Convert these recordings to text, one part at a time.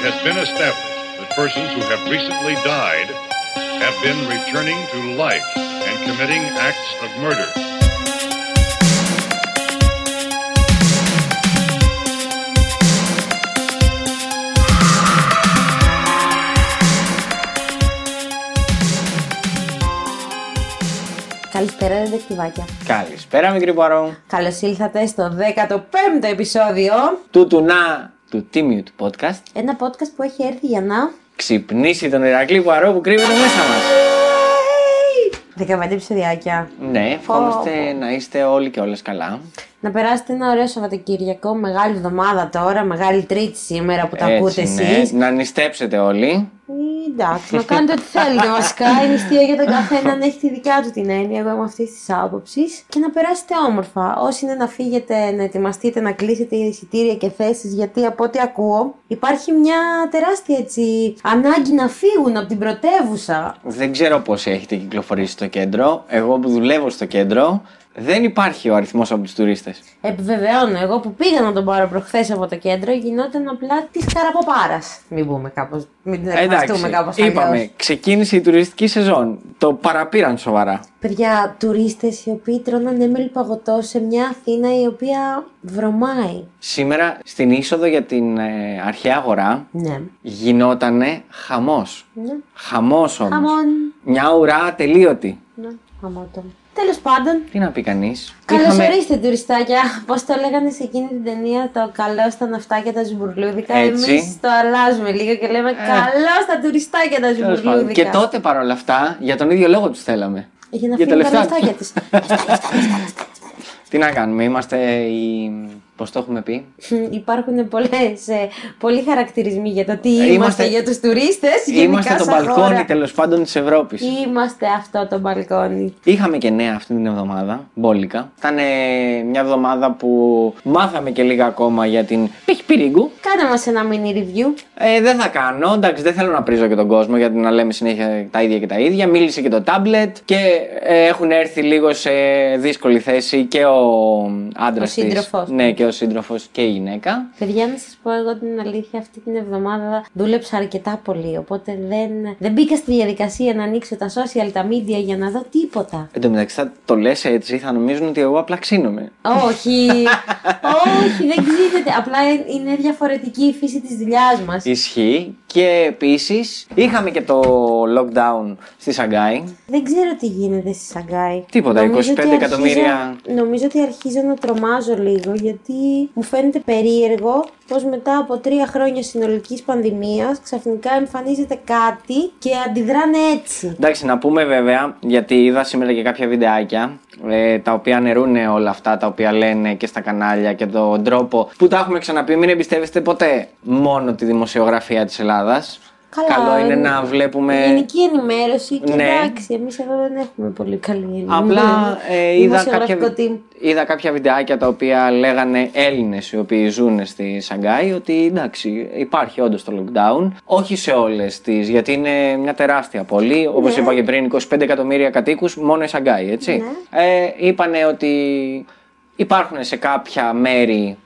It has been established that persons who have recently died have been returning to life and committing acts of murder. Καλησπέρα, δεδεκτιβάκια. Καλησπέρα, μικρή Πουαρό. Καλώς ήλθατε στο 15ο επεισόδιο του τίμιου του podcast. Ένα podcast που έχει έρθει για να ξυπνήσει τον Ηρακλή Πουαρό που κρύβεται μέσα μας. 15 επεισοδιάκια. Ναι, ευχόμαστε να είστε όλοι και όλες καλά. Να περάσετε ένα ωραίο Σαββατοκύριακο, μεγάλη εβδομάδα τώρα, μεγάλη Τρίτη σήμερα που τα ακούτε εσείς. Ναι. Να νηστέψετε όλοι. Εντάξει, να κάνετε ό,τι θέλετε βασικά. Η νηστεία για τον καθέναν έχει τη δικιά του την έννοια. Εγώ είμαι αυτής της άποψης. Και να περάσετε όμορφα. Όσοι είναι να φύγετε, να ετοιμαστείτε, να κλείσετε εισιτήρια και θέσεις. Γιατί από ό,τι ακούω, υπάρχει μια τεράστια έτσι ανάγκη να φύγουν από την πρωτεύουσα. Δεν ξέρω πώς έχετε κυκλοφορήσει στο κέντρο. Εγώ που δουλεύω στο κέντρο, δεν υπάρχει ο αριθμός από τους τουρίστες. Επιβεβαιώνω, εγώ που πήγα να τον πάρω προχθές από το κέντρο, γινόταν απλά της καραποπάρας. Μην πούμε κάπως, μην την εκφραστούμε κάπως αλλιώς. Είπαμε, ξεκίνησε η τουριστική σεζόν. Το παραπήραν σοβαρά. Παιδιά, τουρίστες οι οποίοι τρώναν έμελι παγωτό σε μια Αθήνα η οποία βρωμάει. Σήμερα στην είσοδο για την αρχαία αγορά γινότανε χαμός. Ναι. Χαμός όμως. Μια ουρά ατελείωτη. Ναι, χαμότο. Τέλος πάντων. Τι να πει κανείς. Καλωσορίστε τουριστάκια. Πώς το λέγανε σε εκείνη την ταινία, το καλό στα ναυτά και τα ζουμπουρλούδικα. Εμείς το αλλάζουμε λίγο και λέμε καλό στα τουριστάκια τα ζουμπουρλούδικα. Και τότε παρόλα αυτά για τον ίδιο λόγο τους θέλαμε. Για να φύγουν τα λεφτάκια τους. Τι να κάνουμε, είμαστε οι. Πώς το έχουμε πει. Υπάρχουν πολλοί χαρακτηρισμοί για το τι είμαστε για τους τουρίστες. Είμαστε το μπαλκόνι τέλος πάντων της Ευρώπης. Είμαστε αυτό το μπαλκόνι. Είχαμε και νέα αυτή την εβδομάδα, μπόλικα. Ήταν μια εβδομάδα που μάθαμε και λίγα ακόμα για την Πιχπυρίγκου. Κάνε μας ένα mini review. Δεν θα κάνω, εντάξει, δεν θέλω να πρίζω και τον κόσμο γιατί να λέμε συνέχεια τα ίδια και τα ίδια. Μίλησε και το τάμπλετ και έχουν έρθει λίγο σε δύσκολη θέση και ο άντρας της. Ο σύντροφος. Ναι, και ο σύντροφος και η γυναίκα. Παιδιά, να σας πω εγώ την αλήθεια, αυτή την εβδομάδα δούλεψα αρκετά πολύ. Οπότε δεν μπήκα στη διαδικασία να ανοίξω τα social, τα media για να δω τίποτα. Εν τω μεταξύ, θα το λες έτσι, θα νομίζουν ότι εγώ απλά ξύνομαι. Όχι, όχι, δεν ξύνεται. Απλά είναι διαφορετική η φύση της δουλειάς μας. Ισχύει. Και επίσης, είχαμε και το lockdown στη Σαγκάη. Δεν ξέρω τι γίνεται στη Σαγκάη. Τίποτα, νομίζω 25 εκατομμύρια. Νομίζω ότι αρχίζω να τρομάζω λίγο γιατί μου φαίνεται περίεργο πως μετά από 3 χρόνια συνολικής πανδημίας ξαφνικά εμφανίζεται κάτι και αντιδράνε έτσι. Εντάξει, να πούμε βέβαια, γιατί είδα σήμερα και κάποια βιντεάκια τα οποία αναιρούν όλα αυτά τα οποία λένε και στα κανάλια και τον τρόπο που τα έχουμε ξαναπεί. Μην εμπιστεύεστε ποτέ μόνο τη δημοσιογραφία της Ελλάδας. Καλό είναι να βλέπουμε. Γενική ενημέρωση και εντάξει, εμείς εδώ δεν έχουμε πολύ καλή ενημέρωση. Απλά είδα κάποια βιντεάκια τα οποία λέγανε Έλληνες οι οποίοι ζουν στη Σαγκάη ότι εντάξει, υπάρχει όντως το lockdown. Όχι σε όλες τις, γιατί είναι μια τεράστια πόλη. Όπως είπα και πριν, 25 εκατομμύρια κατοίκους, μόνο η Σαγκάη, έτσι. Ναι. Είπανε ότι υπάρχουν σε κάποια μέρη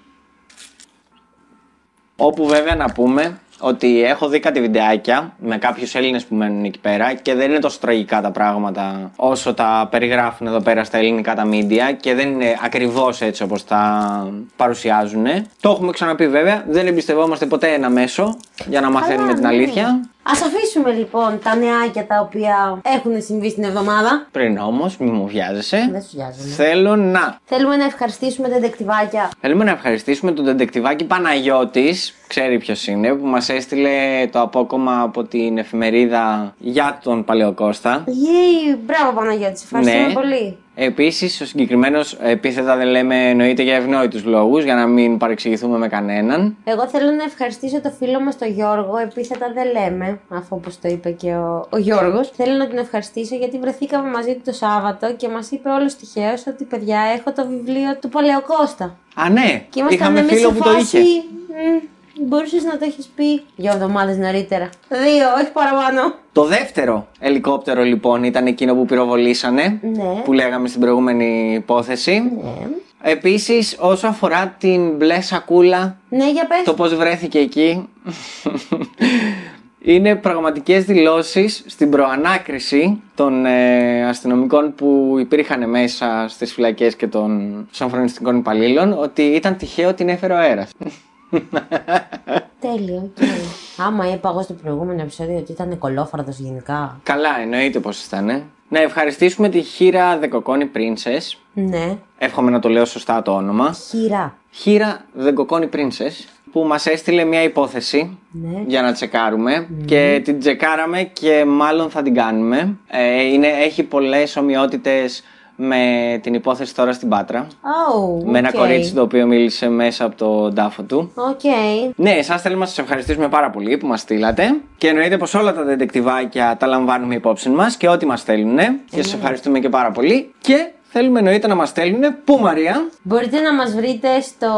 όπου βέβαια να πούμε ότι έχω δει κάτι βιντεάκια με κάποιους Έλληνες που μένουν εκεί πέρα και δεν είναι τόσο τραγικά τα πράγματα όσο τα περιγράφουν εδώ πέρα στα ελληνικά τα media και δεν είναι ακριβώς έτσι όπως τα παρουσιάζουν. Το έχουμε ξαναπεί βέβαια, δεν εμπιστευόμαστε ποτέ ένα μέσο για να μαθαίνουμε την αλήθεια. Ας αφήσουμε λοιπόν τα νεάκια τα οποία έχουν συμβεί στην εβδομάδα. Πριν όμως, μη μου βιάζεσαι. Δεν σου βιάζομαι. Θέλουμε να ευχαριστήσουμε τον Ντεντεκτιβάκια. Θέλουμε να ευχαριστήσουμε τον Ντεντεκτιβάκη Παναγιώτη. Ξέρει ποιος είναι, που μας έστειλε το απόκομμα από την εφημερίδα για τον Παλαιοκώστα. Μπράβο Παναγιώτη, ευχαριστούμε πολύ. Επίσης, ο συγκεκριμένος επίθετα δεν λέμε εννοείται για ευνόητους λόγους, για να μην παρεξηγηθούμε με κανέναν. Εγώ θέλω να ευχαριστήσω το φίλο μας τον Γιώργο, επίθετα δεν λέμε, αφού όπως το είπε και ο Γιώργος. Θέλω να τον ευχαριστήσω γιατί βρεθήκαμε μαζί του το Σάββατο και μας είπε όλος τυχαίως ότι παιδιά, έχω το βιβλίο του Παλαιοκώστα. Α, ναι! Και είχαμε φίλο που το είχε. Μπορούσες να το έχεις πει 2 εβδομάδες νωρίτερα. 2, όχι παραπάνω. Το δεύτερο ελικόπτερο λοιπόν ήταν εκείνο που πυροβολήσανε. Ναι. Που λέγαμε στην προηγούμενη υπόθεση. Ναι. Επίσης, όσο αφορά την μπλε σακούλα, ναι, για πες. Το πώς βρέθηκε εκεί, είναι πραγματικές δηλώσεις στην προανάκριση των αστυνομικών που υπήρχαν μέσα στις φυλακές και των σανφρονιστικών υπαλλήλων, ότι ήταν τυχαίο ότι την έφερε ο αέρας. Τέλειο. Άμα είπα εγώ στο προηγούμενο επεισόδιο ότι ήταν κολόφαρδος γενικά. Καλά, εννοείται πως ήταν. Να ευχαριστήσουμε τη Hira Dekokoni Prince. Ναι. Εύχομαι να το λέω σωστά το όνομα. Hira Dekokoni Prince, που μας έστειλε μια υπόθεση, ναι, για να τσεκάρουμε, ναι, και την τσεκάραμε και μάλλον θα την κάνουμε. Έχει πολλές ομοιότητες με την υπόθεση τώρα στην Πάτρα. Oh, okay. Με ένα κορίτσι το οποίο μίλησε μέσα από τον τάφο του. Okay. Ναι, εσάς θέλουμε να σας ευχαριστήσουμε πάρα πολύ που μας στείλατε. Και εννοείται πως όλα τα δεντεκτιβάκια τα λαμβάνουμε υπόψη μας και ό,τι μας στέλνουν. Και σας ευχαριστούμε και πάρα πολύ. Και θέλουμε εννοείται να μας στέλνουν. Πού, Μαρία? Μπορείτε να μας βρείτε στο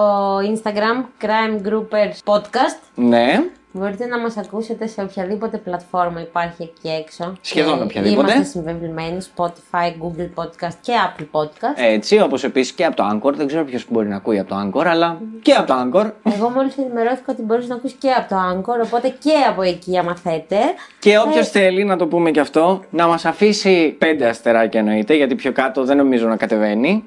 Instagram Crime Groupers Podcast. Ναι. Μπορείτε να μας ακούσετε σε οποιαδήποτε πλατφόρμα υπάρχει εκεί έξω. Σχεδόν οποιαδήποτε. Είμαστε συμβεβλημένοι, Spotify, Google Podcast και Apple Podcast. Έτσι, όπως επίσης και από το Anchor. Δεν ξέρω ποιος μπορεί να ακούει από το Anchor, αλλά και από το Anchor. Εγώ μόλις ενημερώθηκα ότι μπορείς να ακούς και από το Anchor, οπότε και από εκεί άμα θέτε. Και όποιος θέλει, να το πούμε και αυτό, να μας αφήσει 5 αστεράκια εννοείται, γιατί πιο κάτω δεν νομίζω να κατεβαίνει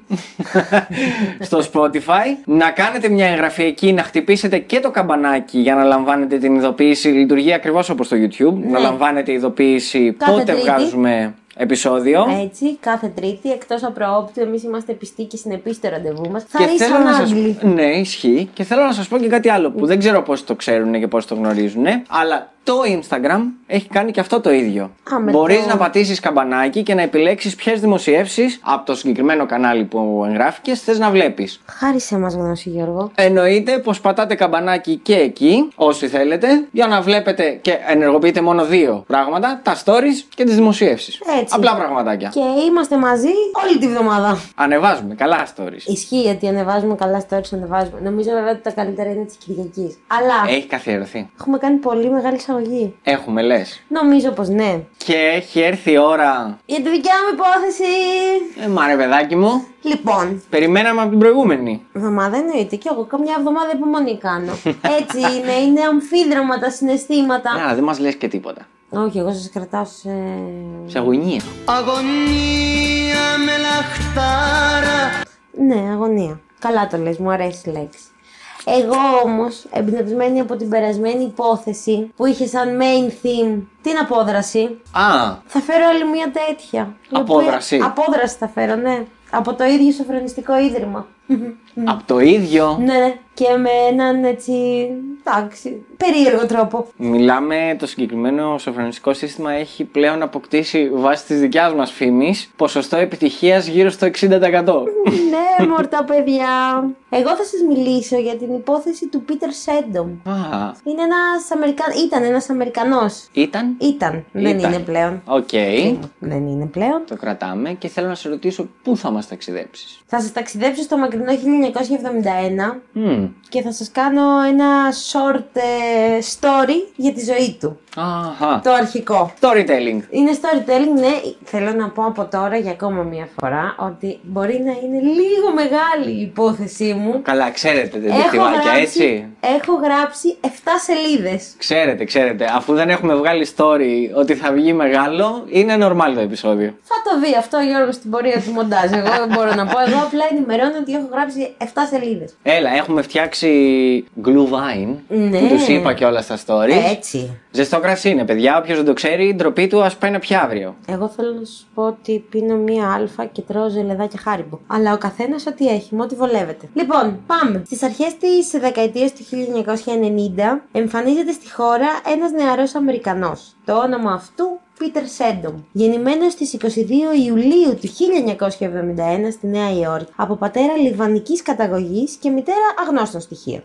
στο Spotify. Να κάνετε μια εγγραφή εκεί, να χτυπήσετε και το καμπανάκι για να λαμβάνετε την ειδοποίηση, λειτουργεί ακριβώς όπως στο YouTube. Ναι. Να λαμβάνετε ειδοποίηση κάθε πότε τρίτη βγάζουμε επεισόδιο. Έτσι, κάθε Τρίτη, εκτός απροόπτου, εμείς είμαστε πιστοί και συνεπείς στο ραντεβού μας. Θα είσαι ανάγκλη. Ναι, ισχύει. Και θέλω να σας πω και κάτι άλλο που δεν ξέρω πώς το ξέρουν και πώς το γνωρίζουν, αλλά το Instagram έχει κάνει και αυτό το ίδιο. Μπορείς να πατήσεις καμπανάκι και να επιλέξεις ποιες δημοσιεύσεις από το συγκεκριμένο κανάλι που εγγράφηκες θες να βλέπεις. Χάρισε μας γνώση, Γιώργο. Εννοείται πως πατάτε καμπανάκι και εκεί, όσοι θέλετε, για να βλέπετε και ενεργοποιείτε μόνο 2 πράγματα, τα stories και τις δημοσιεύσεις. Έτσι. Απλά πραγματάκια. Και είμαστε μαζί όλη τη βδομάδα. Ανεβάζουμε καλά stories. Ισχύει γιατί ανεβάζουμε καλά stories, ανεβάζουμε. Νομίζω βέβαια ότι τα καλύτερα είναι της Κυριακής. Αλλά έχει καθιερωθεί. Έχουμε κάνει πολύ μεγάλη εισαγωγή. Έχουμε, λες? Νομίζω πως ναι. Και έχει έρθει η ώρα για τη δικιά μου υπόθεση. Μάρε παιδάκι μου. Λοιπόν, περιμέναμε από την προηγούμενη εβδομάδα, εννοείται, και εγώ καμιά εβδομάδα υπομονή κάνω. Έτσι είναι, είναι αμφίδρομα τα συναισθήματα. Άρα δεν μας λες και τίποτα. Όχι, εγώ σας κρατάω σε αγωνία. Αγωνία με λαχτάρα. Ναι, αγωνία. Καλά το λες, μου αρέσει η λέξη. Εγώ όμως, εμπνευσμένη από την περασμένη υπόθεση που είχε σαν main theme την απόδραση. Θα φέρω άλλη μια τέτοια. Απόδραση. Οποία, απόδραση θα φέρω, ναι. Από το ίδιο σοφρονιστικό ίδρυμα. Από το ίδιο? Ναι, και με έναν έτσι, εντάξει, περίεργο τρόπο. Μιλάμε, το συγκεκριμένο σοφρονιστικό σύστημα έχει πλέον αποκτήσει, βάσει της δικιάς μας φήμης, ποσοστό επιτυχίας γύρω στο 60%. Ναι, μορτά παιδιά. Εγώ θα σας μιλήσω για την υπόθεση του Peter Santom. Είναι ήταν ένας Αμερικανός. Ήταν, δεν είναι πλέον. Okay. Δεν είναι πλέον. Το κρατάμε και θέλω να σε ρωτήσω πού θα μας ταξιδέψεις. Θα σας ταξιδέψω στο μακρινό 1971 και θα σας κάνω ένα short story για τη ζωή του. Το αρχικό. Storytelling. Είναι storytelling, ναι. Θέλω να πω από τώρα για ακόμα μια φορά ότι μπορεί να είναι λίγο μεγάλη η υπόθεσή μου. Καλά, ξέρετε την τεκτιβάκια, έτσι. Έχω γράψει 7 σελίδες. Ξέρετε. Αφού δεν έχουμε βγάλει story ότι θα βγει μεγάλο, είναι normal το επεισόδιο. Θα το δει αυτό ο Γιώργος στην πορεία του μοντάζ. Εγώ δεν μπορώ να πω. Εγώ απλά ενημερώνω ότι έχω γράψει 7 σελίδες. Έλα, έχουμε φτιάξει Glühwein. Ναι. Που τους είπα κιόλας στα stories. Έτσι. Ζεστό κρασί είναι, παιδιά. Όποιος δεν το ξέρει, η ντροπή του, ας πάει να πιει αύριο. Εγώ θέλω να σου πω ότι πίνω μία αλφα και τρώω ζελεδάκια Χάριμπο. Αλλά ο καθένας ό,τι έχει, με ό,τι βολεύεται. Λοιπόν, πάμε. Στις αρχές της δεκαετίας του 1990 εμφανίζεται στη χώρα ένας νεαρός Αμερικανός. Το όνομα αυτού Peter Santom. Γεννημένος στις 22 Ιουλίου του 1971 στη Νέα Υόρκη, από πατέρα λιβανικής καταγωγής και μητέρα αγνώστων στοιχείων.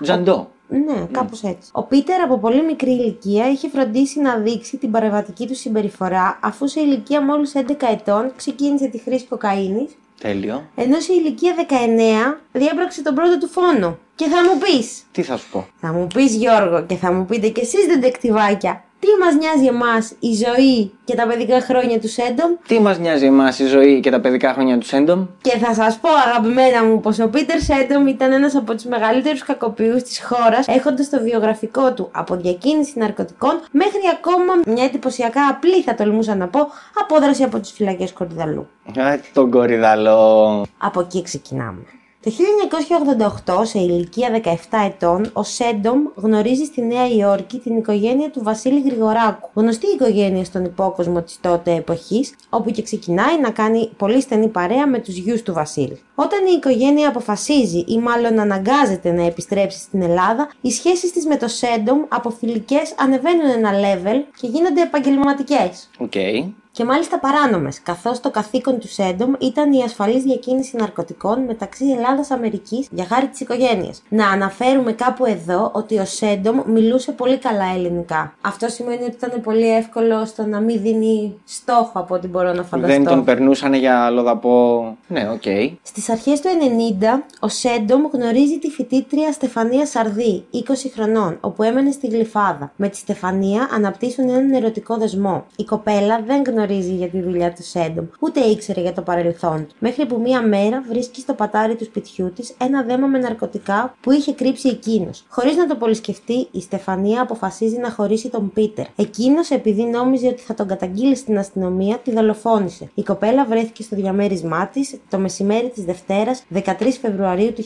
Ζαντό. Ναι, κάπως έτσι. Ο Πίτερ από πολύ μικρή ηλικία είχε φροντίσει να δείξει την παραβατική του συμπεριφορά, αφού σε ηλικία μόλις 11 ετών ξεκίνησε τη χρήση κοκαίνης. Τέλειο. Ενώ σε ηλικία 19 διέπραξε τον πρώτο του φόνο. Και θα μου πεις. Τι θα σου πω? Θα μου πεις, Γιώργο, και θα μου πείτε κι εσείς δεντεκτιβάκια, Τι μας νοιάζει εμάς η ζωή και τα παιδικά χρόνια του Σάντομ? Τι μας νοιάζει εμάς η ζωή και τα παιδικά χρόνια του Σάντομ? Και θα σας πω, αγαπημένα μου, πως ο Πίτερ Σάντομ ήταν ένας από τους μεγαλύτερους κακοποιούς της χώρας, έχοντας το βιογραφικό του από διακίνηση ναρκωτικών μέχρι ακόμα μια εντυπωσιακά απλή, θα τολμούσα να πω, απόδραση από τις φυλακές Κορυδαλλού. Α, τον Κορυδαλλό. Από εκεί ξεκινάμε. Το 1988, σε ηλικία 17 ετών, ο Σάντομ γνωρίζει στη Νέα Υόρκη την οικογένεια του Βασίλη Γρηγοράκου, γνωστή οικογένεια στον υπόκοσμο της τότε εποχής, όπου και ξεκινάει να κάνει πολύ στενή παρέα με τους γιους του Βασίλη. Όταν η οικογένεια αποφασίζει ή μάλλον αναγκάζεται να επιστρέψει στην Ελλάδα, οι σχέσεις της με το Σάντομ από φιλικές ανεβαίνουν ένα level και γίνονται επαγγελματικές. Okay. Και μάλιστα παράνομες, καθώς το καθήκον του Σάντομ ήταν η ασφαλής διακίνηση ναρκωτικών μεταξύ Ελλάδας-Αμερικής για χάρη της οικογένειας. Να αναφέρουμε κάπου εδώ ότι ο Σάντομ μιλούσε πολύ καλά ελληνικά. Αυτό σημαίνει ότι ήταν πολύ εύκολο στο να μην δίνει στόχο, από ό,τι μπορώ να φανταστώ. Δεν τον περνούσανε για λοδαπό. Ναι, οκ. Okay. Στις αρχές του 90, ο Σάντομ γνωρίζει τη φοιτήτρια Στεφανία Σαρδί, 20 χρονών, όπου έμενε στη Γλυφάδα. Με τη Στεφανία αναπτύσσουν έναν ερωτικό δεσμό. Η κοπέλα δεν γνωρίζει για τη δουλειά του Σάντομ, ούτε ήξερε για το παρελθόν του. Μέχρι που μία μέρα βρίσκει στο πατάρι του σπιτιού της ένα δέμα με ναρκωτικά που είχε κρύψει εκείνος. Χωρίς να το πολυσκεφτεί, η Στεφανία αποφασίζει να χωρίσει τον Πίτερ. Εκείνος, επειδή νόμιζε ότι θα τον καταγγείλει στην αστυνομία, τη δολοφόνησε. Η κοπέλα βρέθηκε στο διαμέρισμά της το μεσημέρι της Δευτέρας, 13 Φεβρουαρίου του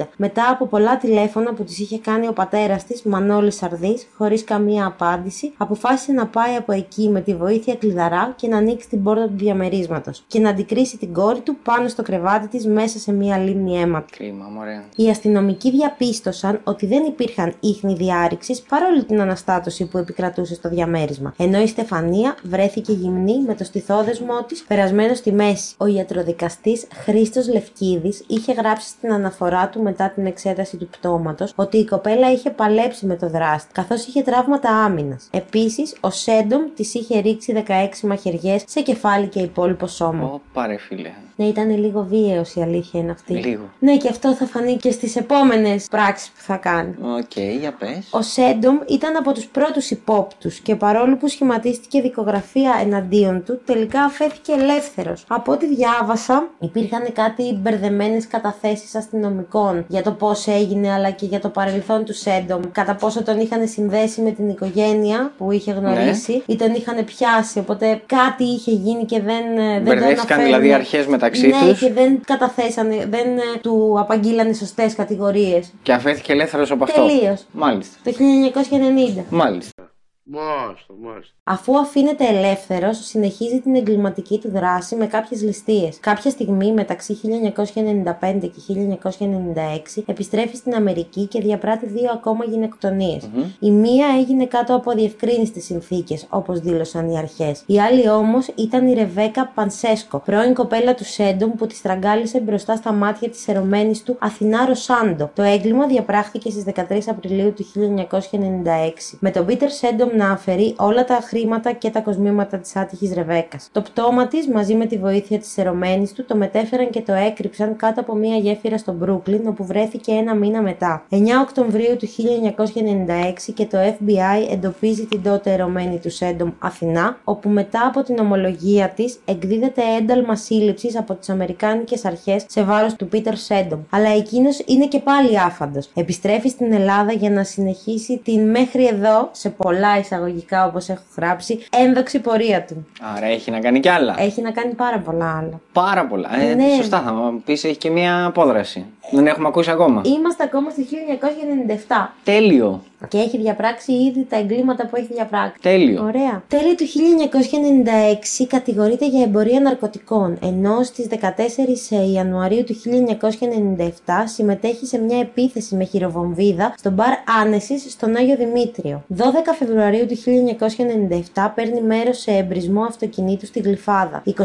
1990, μετά από πολλά τηλέφωνα που της είχε κάνει ο πατέρας της, Μανώλης Σαρδής, χωρίς καμία απάντηση, αποφάσισε να πάει από εκεί με τη βοήθεια κλειδαρά και να ανοίξει την πόρτα του διαμερίσματος και να αντικρίσει την κόρη του πάνω στο κρεβάτι της μέσα σε μία λίμνη αίματος. Κρίμα, μωρέ. Οι αστυνομικοί διαπίστωσαν ότι δεν υπήρχαν ίχνη διάρρηξης παρόλη την αναστάτωση που επικρατούσε στο διαμέρισμα, ενώ η Στεφανία βρέθηκε γυμνή με το στιθόδεσμό της περασμένο στη μέση. Ο ιατροδικαστής Χρήστος Λευκίδης είχε γράψει στην αναφορά του μετά την εξέταση του πτώματος ότι η κοπέλα είχε παλέψει με το δράστη, καθώς είχε τραύματα άμυνας. Επίσης, ο Σάντομ της είχε ρίξει 16 μαχαιριές σε κεφάλι και υπόλοιπο σώμα. Ωπα ρε φίλε. Ναι, ήταν λίγο βίαιος, η αλήθεια είναι αυτή. Λίγο. Ναι, και αυτό θα φανεί και στις επόμενες πράξεις που θα κάνει. Οκ, για πες. Ο Σάντομ ήταν από τους πρώτους υπόπτους και παρόλο που σχηματίστηκε δικογραφία εναντίον του, τελικά αφέθηκε ελεύθερος. Από ό,τι διάβασα, υπήρχαν κάτι μπερδεμένες καταθέσεις αστυνομικών για το πώς έγινε, αλλά και για το παρελθόν του Σάντομ. Κατά πόσο τον είχαν συνδέσει με την οικογένεια που είχε γνωρίσει, ναι, ή τον είχαν πιάσει. Οπότε κάτι είχε γίνει και δεν μπερδεύτηκαν, δηλαδή, αρχές μεταξύ τους. Ναι, και δεν καταθέσανε, δεν του απαγγείλανε σωστές κατηγορίες. Και αφέθηκε ελεύθερος από αυτό. Τελείως. Μάλιστα. Το 1990. Μάλιστα. Μάλιστα. Αφού αφήνεται ελεύθερος, συνεχίζει την εγκληματική του δράση με κάποιες ληστείες. Κάποια στιγμή, μεταξύ 1995 και 1996, επιστρέφει στην Αμερική και διαπράττει δύο ακόμα γυναικοκτονίες. Η μία έγινε κάτω από διευκρίνιστες συνθήκες, όπως δήλωσαν οι αρχές. Η άλλη όμως ήταν η Ρεβέκα Πανσέσκο, πρώην κοπέλα του Σάντομ, που τη στραγγάλισε μπροστά στα μάτια της ερωμένης του Αθηνά Ροσάντο. Το έγκλημα διαπράχθηκε στις 13 Απριλίου του 1996, με τον Πίτερ Σάντομ να αφαιρεί όλα τα χρήματα και τα κοσμήματα της άτυχης Ρεβέκας. Το πτώμα της, μαζί με τη βοήθεια της ερωμένης του, το μετέφεραν και το έκρυψαν κάτω από μια γέφυρα στο Μπρούκλιν, όπου βρέθηκε ένα μήνα μετά. 9 Οκτωβρίου του 1996, και το FBI εντοπίζει την τότε ερωμένη του Σάντομ Αθηνά, όπου μετά από την ομολογία της εκδίδεται ένταλμα σύλληψης από τις αμερικάνικες αρχές σε βάρος του Πίτερ Σάντομ. Αλλά εκείνος είναι και πάλι άφαντος. Επιστρέφει στην Ελλάδα για να συνεχίσει την μέχρι εδώ, σε πολλά εισαγωγικά όπως έχω γράψει, ένδοξη πορεία του. Άρα έχει να κάνει κι άλλα. Έχει να κάνει πάρα πολλά άλλα. Πάρα πολλά. Ναι. Σωστά, θα μου πεις, έχει και μία απόδραση. Δεν έχουμε ακούσει ακόμα. Είμαστε ακόμα στο 1997. Τέλειο. Και έχει διαπράξει ήδη τα εγκλήματα που έχει διαπράξει. Τέλειο. Ωραία. Τέλη του 1996 κατηγορείται για εμπορία ναρκωτικών, ενώ στις 14 Ιανουαρίου του 1997 συμμετέχει σε μια επίθεση με χειροβομβίδα στο μπαρ Άνεσης στον Άγιο Δημήτριο. 12 Φεβρουαρίου του 1997 παίρνει μέρος σε εμπρισμό αυτοκινήτου στη Γλυφάδα. 24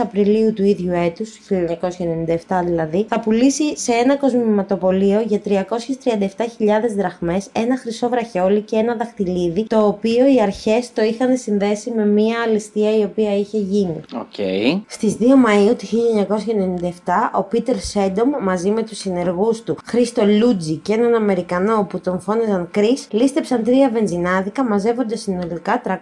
Απριλίου του ίδιου έτους, 1997 δηλαδή, θα πουλήσει σε ένα κοσμηματοπωλείο για 337.000 δραχμές, ένα χρυσό βραχιόλι και ένα δαχτυλίδι, το οποίο οι αρχές το είχαν συνδέσει με μία αληστεία η οποία είχε γίνει. Okay. Στις 2 Μαΐου του 1997, ο Πίτερ Σάντομ μαζί με τους συνεργούς του Χρήστο Λούτζι και έναν Αμερικανό που τον φώναζαν Chris, λίστεψαν 3 βενζινάδικα μαζεύοντας συνολικά 320.000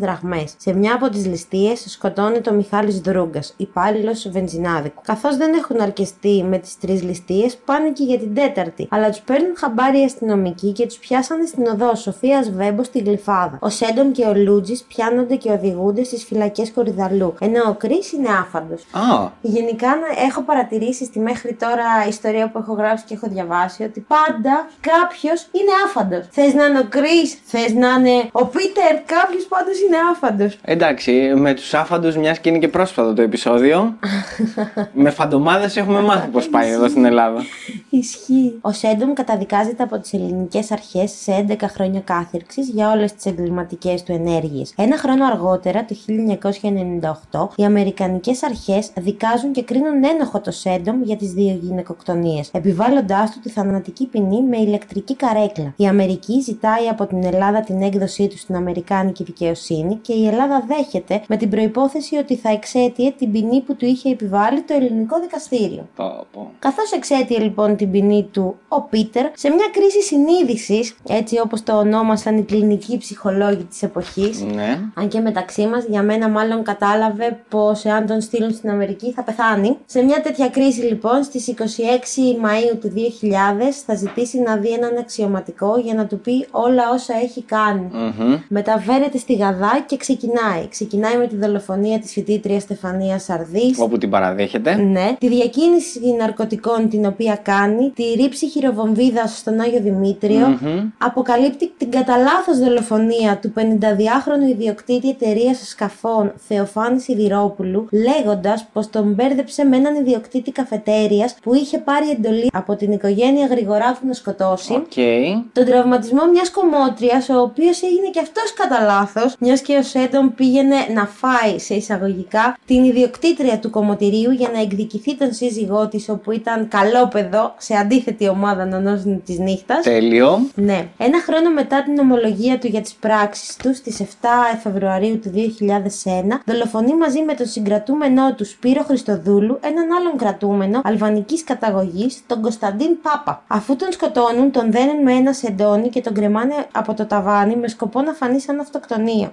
δραχμές. Σε μια από τις ληστείες σκοτώνεται ο Μιχάλης Δρούγκας, υπάλληλος βενζινάδικου. Καθώς δεν έχουν αρκεστεί με τις 3 ληστείες, πάνε και για την 4η, αλλά τους παίρνουν χαμπάρι αστυνομικοί και τους πιάσανε στην οδό Σοφίας Βέμπο στην Γλυφάδα. Ο Σέντομ και ο Λούτζης πιάνονται και οδηγούνται στις φυλακές Κορυδαλλού, ενώ ο Chris είναι άφαντος. Γενικά έχω παρατηρήσει στη μέχρι τώρα ιστορία που έχω γράψει και έχω διαβάσει ότι πάντα κάποιος είναι άφαντος. Θες να είναι ο Chris, θες να είναι ο Πίτερ, κάποιος πάντως είναι άφαντος. Εντάξει, με τους άφαντους, μιας και είναι και πρόσφατο το επεισόδιο, με φαντομάδες έχουμε μάθει πώς πάει εδώ στην Ελλάδα. Ισχύει. Ο Σέντομ καταδικάζεται από τις ελληνικές αρχές σε 11 χρόνια κάθειρξης για όλες τις εγκληματικές του ενέργειες. Ένα χρόνο αργότερα, το 1998, οι αμερικανικές αρχές δικάζουν και κρίνουν ένοχο το Σέντομ για τις 2 γυναικοκτονίες, επιβάλλοντάς του τη θανατική ποινή με ηλεκτρική καρέκλα. Η Αμερική ζητάει από την Ελλάδα την έκδοσή του στην αμερικάνικη δικαιοσύνη και η Ελλάδα δέχεται με την προϋπόθεση ότι θα εξαίτιε την ποινή που του είχε επιβάλει το ελληνικό δικαστήριο. Καθώς εξαίτιε λοιπόν την ποινή του, ο Πίτερ, σε μια κρίση συνείδησης, έτσι όπως το ονόμασαν οι κλινικοί ψυχολόγοι της εποχής, αν και μεταξύ μας, για μένα μάλλον κατάλαβε πως εάν τον στείλουν στην Αμερική θα πεθάνει. Σε μια τέτοια κρίση λοιπόν, στις 26 Μαΐου του 2000, θα ζητήσει να δει έναν αξιωματικό για να του πει όλα όσα έχει κάνει. Μεταφέρεται στη Γαδά και ξεκινάει. Ξεκινάει με τη δολοφονία της φοιτήτριας Στεφανίας Σαρδής, όπου την παραδέχεται. Ναι. Τη διακίνηση ναρκωτικών την οποία κάνει, τη ρήψη χειροβομβίδας στον Άγιο Δημήτριο, αποκαλύπτει την κατά λάθος δολοφονία του 52χρονου ιδιοκτήτη εταιρείας σκαφών Θεοφάνη Σιδηρόπουλου, λέγοντας πως τον μπέρδεψε με έναν ιδιοκτήτη καφετέριας που είχε πάρει εντολή από την οικογένεια Γρηγοράκου να σκοτώσει. Τον τραυματισμό μιας κομμότριας, ο οποίος έγινε και αυτός κατά λάθος, μιας και ο Σέντομ πήγαινε να φάει σε εισαγωγικά την ιδιοκτήτρια του κομμωτηρίου για να εκδικηθεί τον σύζυγό της, όπου ήταν καλόπεδο σε αντίθετη ομάδα νονός της νύχτας. Τέλειο. Ναι. Ένα χρόνο μετά την ομολογία του για τις πράξεις του, στις 7 Φεβρουαρίου του 2001, δολοφονεί μαζί με τον συγκρατούμενό του Σπύρο Χριστοδούλου έναν άλλον κρατούμενο αλβανικής καταγωγής, τον Κωνσταντίν Πάπα. Αφού τον σκοτώνουν, τον δένουν με ένα σεντόνι και τον κρεμάνε από το ταβάνι με σκοπό να φανεί σαν αυτοκτονία.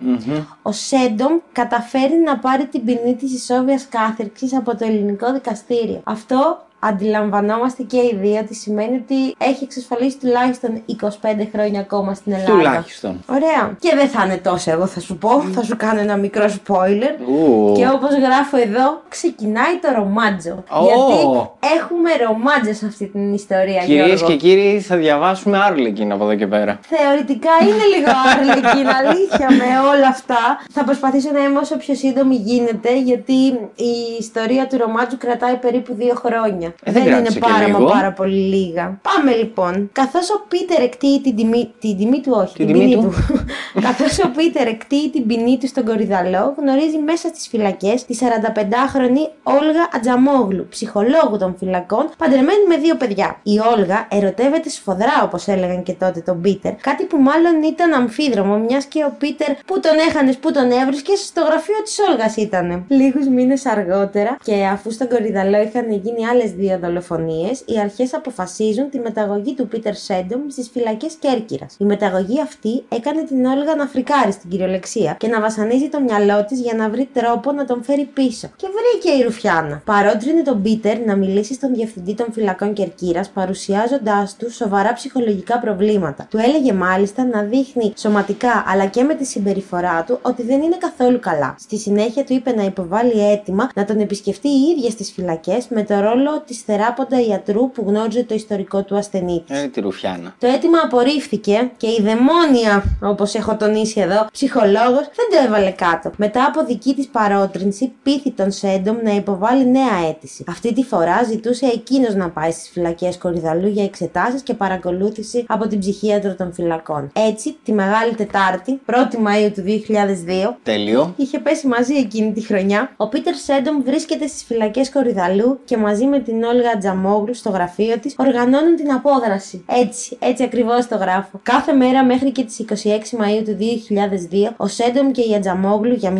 Ο Σέντομ καταφέρει να πάρει την ποινή της ισόβιας κάθειρξης από το ελληνικό δικαστήριο. Αυτό αντιλαμβανόμαστε και οι δύο ότι σημαίνει ότι έχει εξασφαλίσει τουλάχιστον 25 χρόνια ακόμα στην Ελλάδα. Τουλάχιστον. Ωραία. Και δεν θα είναι τόσο, εγώ θα σου πω. Θα σου κάνω ένα μικρό spoiler. Και όπως γράφω εδώ, ξεκινάει το ρομάντζο. Γιατί έχουμε ρομάντζο σε αυτή την ιστορία, Γιώργο. Κυρίες και κύριοι, θα διαβάσουμε Άρλεκιν από εδώ και πέρα. Θεωρητικά είναι λίγο Άρλεκιν, αλήθεια, με όλα αυτά. Θα προσπαθήσω να είμαι όσο πιο σύντομη γίνεται, γιατί η ιστορία του ρομάντζου κρατάει περίπου 2 χρόνια. Δεν είναι πάρα πολύ λίγα. Πάμε λοιπόν. Καθώς ο Πίτερ εκτείει την ποινή του στον Κορυδαλλό, γνωρίζει μέσα στις φυλακές τη 45χρονη Όλγα Ατζαμόγλου, ψυχολόγου των φυλακών, παντρεμένη με 2 παιδιά. Η Όλγα ερωτεύεται σφοδρά, όπως έλεγαν και τότε, τον Πίτερ, κάτι που μάλλον ήταν αμφίδρομο, μιας και ο Πίτερ που τον έχανες, που τον έβρισκες, στο γραφείο της Όλγας ήτανε. Λίγους μήνες αργότερα, και αφού στον Κορυδαλλό είχαν γίνει άλλες 2 δολοφονίες, οι αρχές αποφασίζουν τη μεταγωγή του Πίτερ Σάντομ στις φυλακές Κέρκυρας. Η μεταγωγή αυτή έκανε την Όλγα να φρικάρει στην κυριολεξία και να βασανίζει το μυαλό της για να βρει τρόπο να τον φέρει πίσω. Και βρήκε η Ρουφιάνα. Παρότρινε τον Πίτερ να μιλήσει στον διευθυντή των φυλακών Κερκύρας, παρουσιάζοντάς του σοβαρά ψυχολογικά προβλήματα. Του έλεγε μάλιστα να δείχνει σωματικά αλλά και με τη συμπεριφορά του ότι δεν είναι καθόλου καλά. Στη συνέχεια του είπε να υποβάλει αίτημα να τον επισκεφτεί η ίδια στις φυλακές με το ρόλο της θεράποντα ιατρού που γνώριζε το ιστορικό του ασθενή της. Τη Ρουφιάνα. Το αίτημα απορρίφθηκε και η δαιμόνια, όπως έχω τονίσει εδώ, ψυχολόγος, δεν το έβαλε κάτω. Μετά από δική της παρότρινση, πείθη τον Σάντομ να υποβάλει νέα αίτηση. Αυτή τη φορά ζητούσε εκείνος να πάει στις φυλακές Κορυδαλλού για εξετάσεις και παρακολούθηση από την ψυχίατρο των φυλακών. Έτσι, τη Μεγάλη Τετάρτη, 1η Μαΐου του 2002, τέλειο, είχε πέσει μαζί εκείνη τη χρονιά, ο Πίτερ Σάντομ βρίσκεται στις φυλακές Κορυδαλλού και μαζί με την την Όλγα Ατζαμόγλου στο γραφείο της, οργανώνουν την απόδραση. Έτσι ακριβώς το γράφω. Κάθε μέρα μέχρι και τις 26 Μαΐου του 2002, ο Σέντομ και η Ατζαμόγλου για 1,5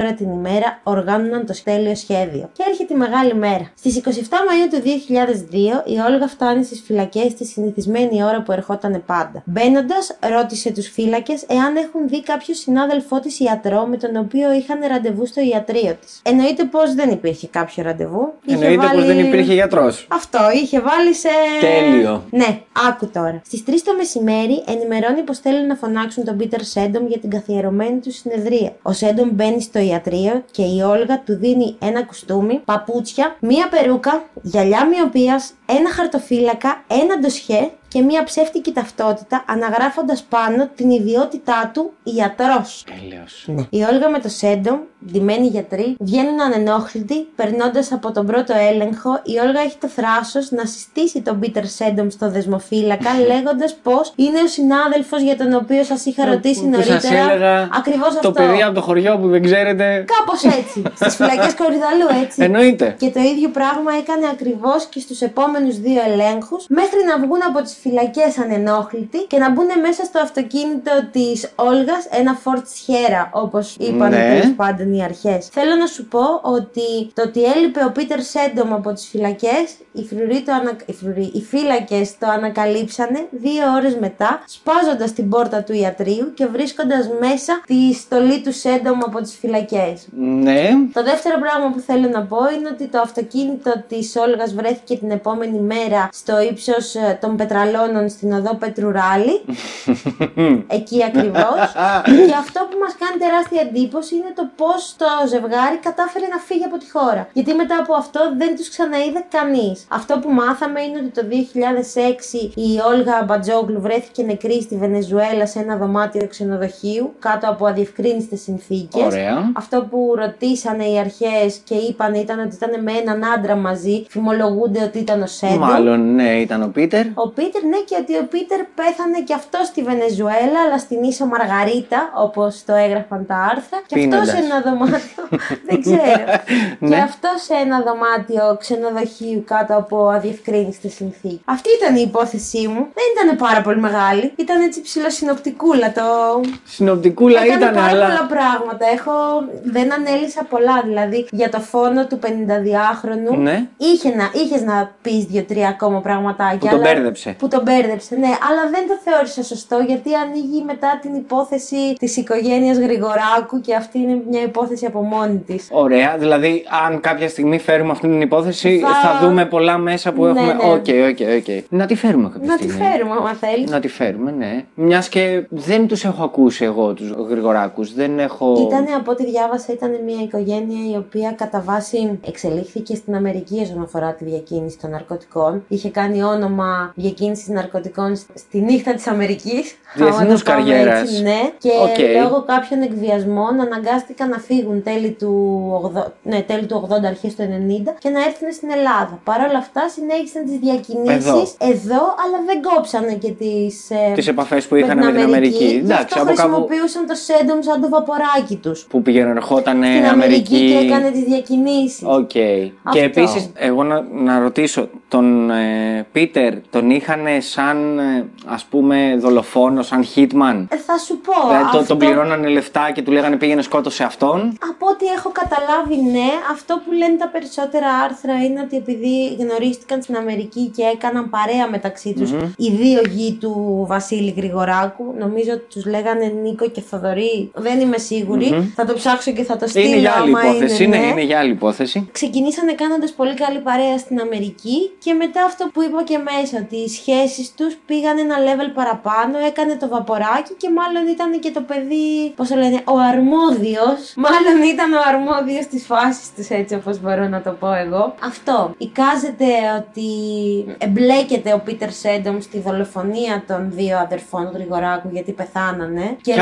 ώρα την ημέρα οργάνωναν το τέλειο σχέδιο. Και έρχεται η μεγάλη μέρα. Στις 27 Μαΐου του 2002, η Όλγα φτάνει στις φυλακές τη συνηθισμένη ώρα που ερχόταν πάντα. Μπαίνοντας, ρώτησε τους φύλακες εάν έχουν δει κάποιο συνάδελφό της ιατρό με τον οποίο είχαν ραντεβού στο ιατρείο της. Εννοείται πως δεν υπήρχε κάποιο ραντεβού. Εννοείται πως δεν υπήρχε γιατρός. Αυτό, είχε βάλει σε. Τέλειο. Ναι, άκου τώρα. Στις 3 το μεσημέρι ενημερώνει πως θέλουν να φωνάξουν τον Πίτερ Σέντομ για την καθιερωμένη του συνεδρία. Ο Σέντομ μπαίνει στο ιατρείο και η Όλγα του δίνει ένα κουστούμι, παπούτσια, μία περούκα, γυαλιά μοιοπίας, ένα χαρτοφύλακα, ένα ντοσιέ και μία ψεύτικη ταυτότητα, αναγράφοντας πάνω την ιδιότητά του ιατρός. Τέλειος. Η Όλγα με το Σέντομ, ντυμένοι γιατροί, βγαίνουν ανενόχλητοι, περνώντας από τον πρώτο έλεγχο. Η Όλγα έχει το θράσος να συστήσει τον Πίτερ Σέντομ στο δεσμοφύλακα, λέγοντας πως είναι ο συνάδελφος για τον οποίο σας είχα ρωτήσει νωρίτερα. Σας έλεγα. Ακριβώς αυτό. Το παιδί από το χωριό που δεν ξέρετε. Κάπως έτσι. Στις φυλακές Κορυδαλλού, έτσι. Εννοείται. Και το ίδιο πράγμα έκανε ακριβώς και στους επόμενους 2 ελέγχους, μέχρι να βγουν από τις φυλακές ανενόχλητοι και να μπουν μέσα στο αυτοκίνητο της Όλγας, ένα Ford Sierra, όπως είπαν τέλος πάντων οι αρχές. Θέλω να σου πω ότι το ότι έλειπε ο Πίτερ Σέντομ από τις φυλακές, οι φύλακες το ανακαλύψανε 2 ώρες μετά, σπάζοντας την πόρτα του ιατρείου και βρίσκοντας μέσα τη στολή του Σέντομ από τις φυλακές. Ναι. Το δεύτερο πράγμα που θέλω να πω είναι ότι το αυτοκίνητο της Όλγας βρέθηκε την επόμενη μέρα στο ύψος των πετραλών στην οδό Πετρουράλη, εκεί ακριβώς. Και αυτό που μας κάνει τεράστια εντύπωση είναι το πως το ζευγάρι κατάφερε να φύγει από τη χώρα, γιατί μετά από αυτό δεν τους ξαναείδε κανείς. Αυτό που μάθαμε είναι ότι το 2006 η Όλγα Μπατζόγλου βρέθηκε νεκρή στη Βενεζουέλα σε ένα δωμάτιο ξενοδοχείου κάτω από αδιευκρίνιστες συνθήκες. Ωραία. Αυτό που ρωτήσανε οι αρχές και είπαν ήταν ότι ήταν με έναν άντρα μαζί, φημολογούνται ότι ήταν ο Σέντομ. Μάλλον ναι, ήταν ο Πίτερ. Ναι, και ότι ο Πίτερ πέθανε και αυτό στη Βενεζουέλα, αλλά στην Ίσο Μαργαρίτα, όπως το έγραφαν τα άρθρα. Και αυτό σε ένα δωμάτιο. Δεν ξέρω. Και αυτό σε ένα δωμάτιο ξενοδοχείου κάτω από αδιευκρίνιστη συνθήκη. Αυτή ήταν η υπόθεσή μου. Δεν ήταν πάρα πολύ μεγάλη. Ήταν έτσι ψηλοσυνοπτικούλα το. Συνοπτικούλα ήταν, αλλά. Πάρα πολλά πράγματα. Δεν ανέλησα πολλά. Δηλαδή για το φόνο του 52χρονου. Ναι. Είχε να πει 2-3 ακόμα πραγματάκια. Που τον μπέρδεψε, ναι, αλλά δεν το θεώρησα σωστό, γιατί ανοίγει μετά την υπόθεση της οικογένειας Γρηγοράκου και αυτή είναι μια υπόθεση από μόνη της. Ωραία, δηλαδή αν κάποια στιγμή φέρουμε αυτή την υπόθεση θα δούμε πολλά μέσα που έχουμε. Οκ. Να τη φέρουμε κάποια στιγμή. Να τη φέρουμε, άμα θέλεις. Να τη φέρουμε, ναι. Μιας και δεν τους έχω ακούσει εγώ τους Γρηγοράκους, δεν έχω. Ήτανε, από ό,τι διάβασα, ήταν μια οικογένεια η οποία κατά βάση εξελίχθηκε στην Αμερική όσον αφορά τη διακίνηση των ναρκωτικών. Είχε κάνει όνομα διακίνηση ναρκωτικών στη νύχτα της Αμερικής. Διεθνούς καριέρας. Ναι, και λόγω κάποιων εκβιασμών αναγκάστηκαν να φύγουν τέλη του 80, αρχές του 90 και να έρθουν στην Ελλάδα. Παρ' όλα αυτά συνέχισαν τις διακινήσεις εδώ, αλλά δεν κόψανε και τις επαφές που είχαν με την Αμερική. Και αυτό χρησιμοποιούσαν το Σέντομ σαν το βαποράκι τους. Που πήγαινε, ερχόταν στην Αμερική και έκανε τις διακινήσεις. Και επίσης, εγώ να ρωτήσω τον Πίτερ, τον είχαν σαν, ας πούμε, δολοφόνο, σαν hitman. Θα σου πω. Τον πληρώνανε λεφτά και του λέγανε πήγαινε σκότωσε αυτόν. Από ό,τι έχω καταλάβει, ναι. Αυτό που λένε τα περισσότερα άρθρα είναι ότι επειδή γνωρίστηκαν στην Αμερική και έκαναν παρέα μεταξύ τους οι 2 γη του Βασίλη Γρηγοράκου, νομίζω ότι τους λέγανε Νίκο και Θοδωρή. Δεν είμαι σίγουρη. Θα το ψάξω και θα το στείλω. Είναι για άλλη υπόθεση. Είναι για άλλη υπόθεση. Ξεκινήσανε κάνοντας πολύ καλή παρέα στην Αμερική και μετά αυτό που είπα και μέσα, ότι οι σχέσεις τους πήγαν ένα level παραπάνω, έκανε το βαποράκι και μάλλον ήταν και το παιδί, πώς το λένε, ο αρμόδιος. Μάλλον ήταν ο αρμόδιος της φάσης τους, έτσι όπως μπορώ να το πω εγώ. Αυτό. Εικάζεται ότι εμπλέκεται ο Πίτερ Σέντομ στη δολοφονία των 2 αδερφών Γρηγοράκου, γιατί πεθάνανε. Και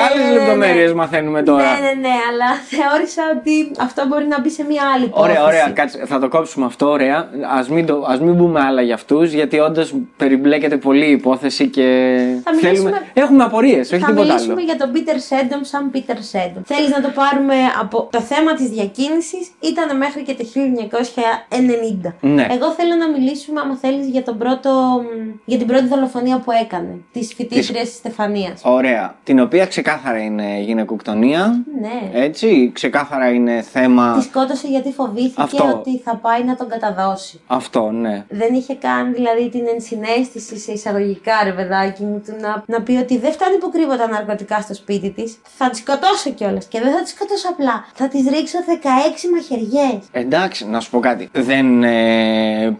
άλλες λεπτομέρειες μαθαίνουμε τώρα. Ναι, αλλά θεώρησα ότι αυτό μπορεί να μπει σε μια άλλη υπόθεση. Ωραία, κάτσε, θα το κόψουμε αυτό, ωραία. Ας μην πούμε άλλα για αυτούς, γιατί όντως περιμπλέκεται πολύ η υπόθεση και έχουμε απορίες, όχι τίποτα άλλο. Θα μιλήσουμε για τον Peter Santom σαν Peter Santom. Θέλεις να το πάρουμε από το θέμα της διακίνησης, ήταν μέχρι και το 1990. Ναι. Εγώ θέλω να μιλήσουμε, άμα θέλεις, για, για την πρώτη δολοφονία που έκανε, της φοιτήτριας της Στεφανίας. Ωραία. Την οποία ξεκάθαρα είναι γυναικοκτονία. Ναι. Έτσι, ξεκάθαρα είναι θέμα. Τη σκότωσε γιατί φοβήθηκε ότι θα πάει να τον καταδώσει. Αυτό, ναι. Δεν είχε κάνει δηλαδή την ενσυναίσθηση σε εισαγωγικά, ρε παιδάκι μου, του να πει ότι δεν φτάνει που κρύβω τα ναρκωτικά στο σπίτι της. Θα τη σκοτώσω κιόλας. Και δεν θα τη σκοτώσω απλά. Θα τη ρίξω 16 μαχαιριές. Εντάξει, να σου πω κάτι. Δεν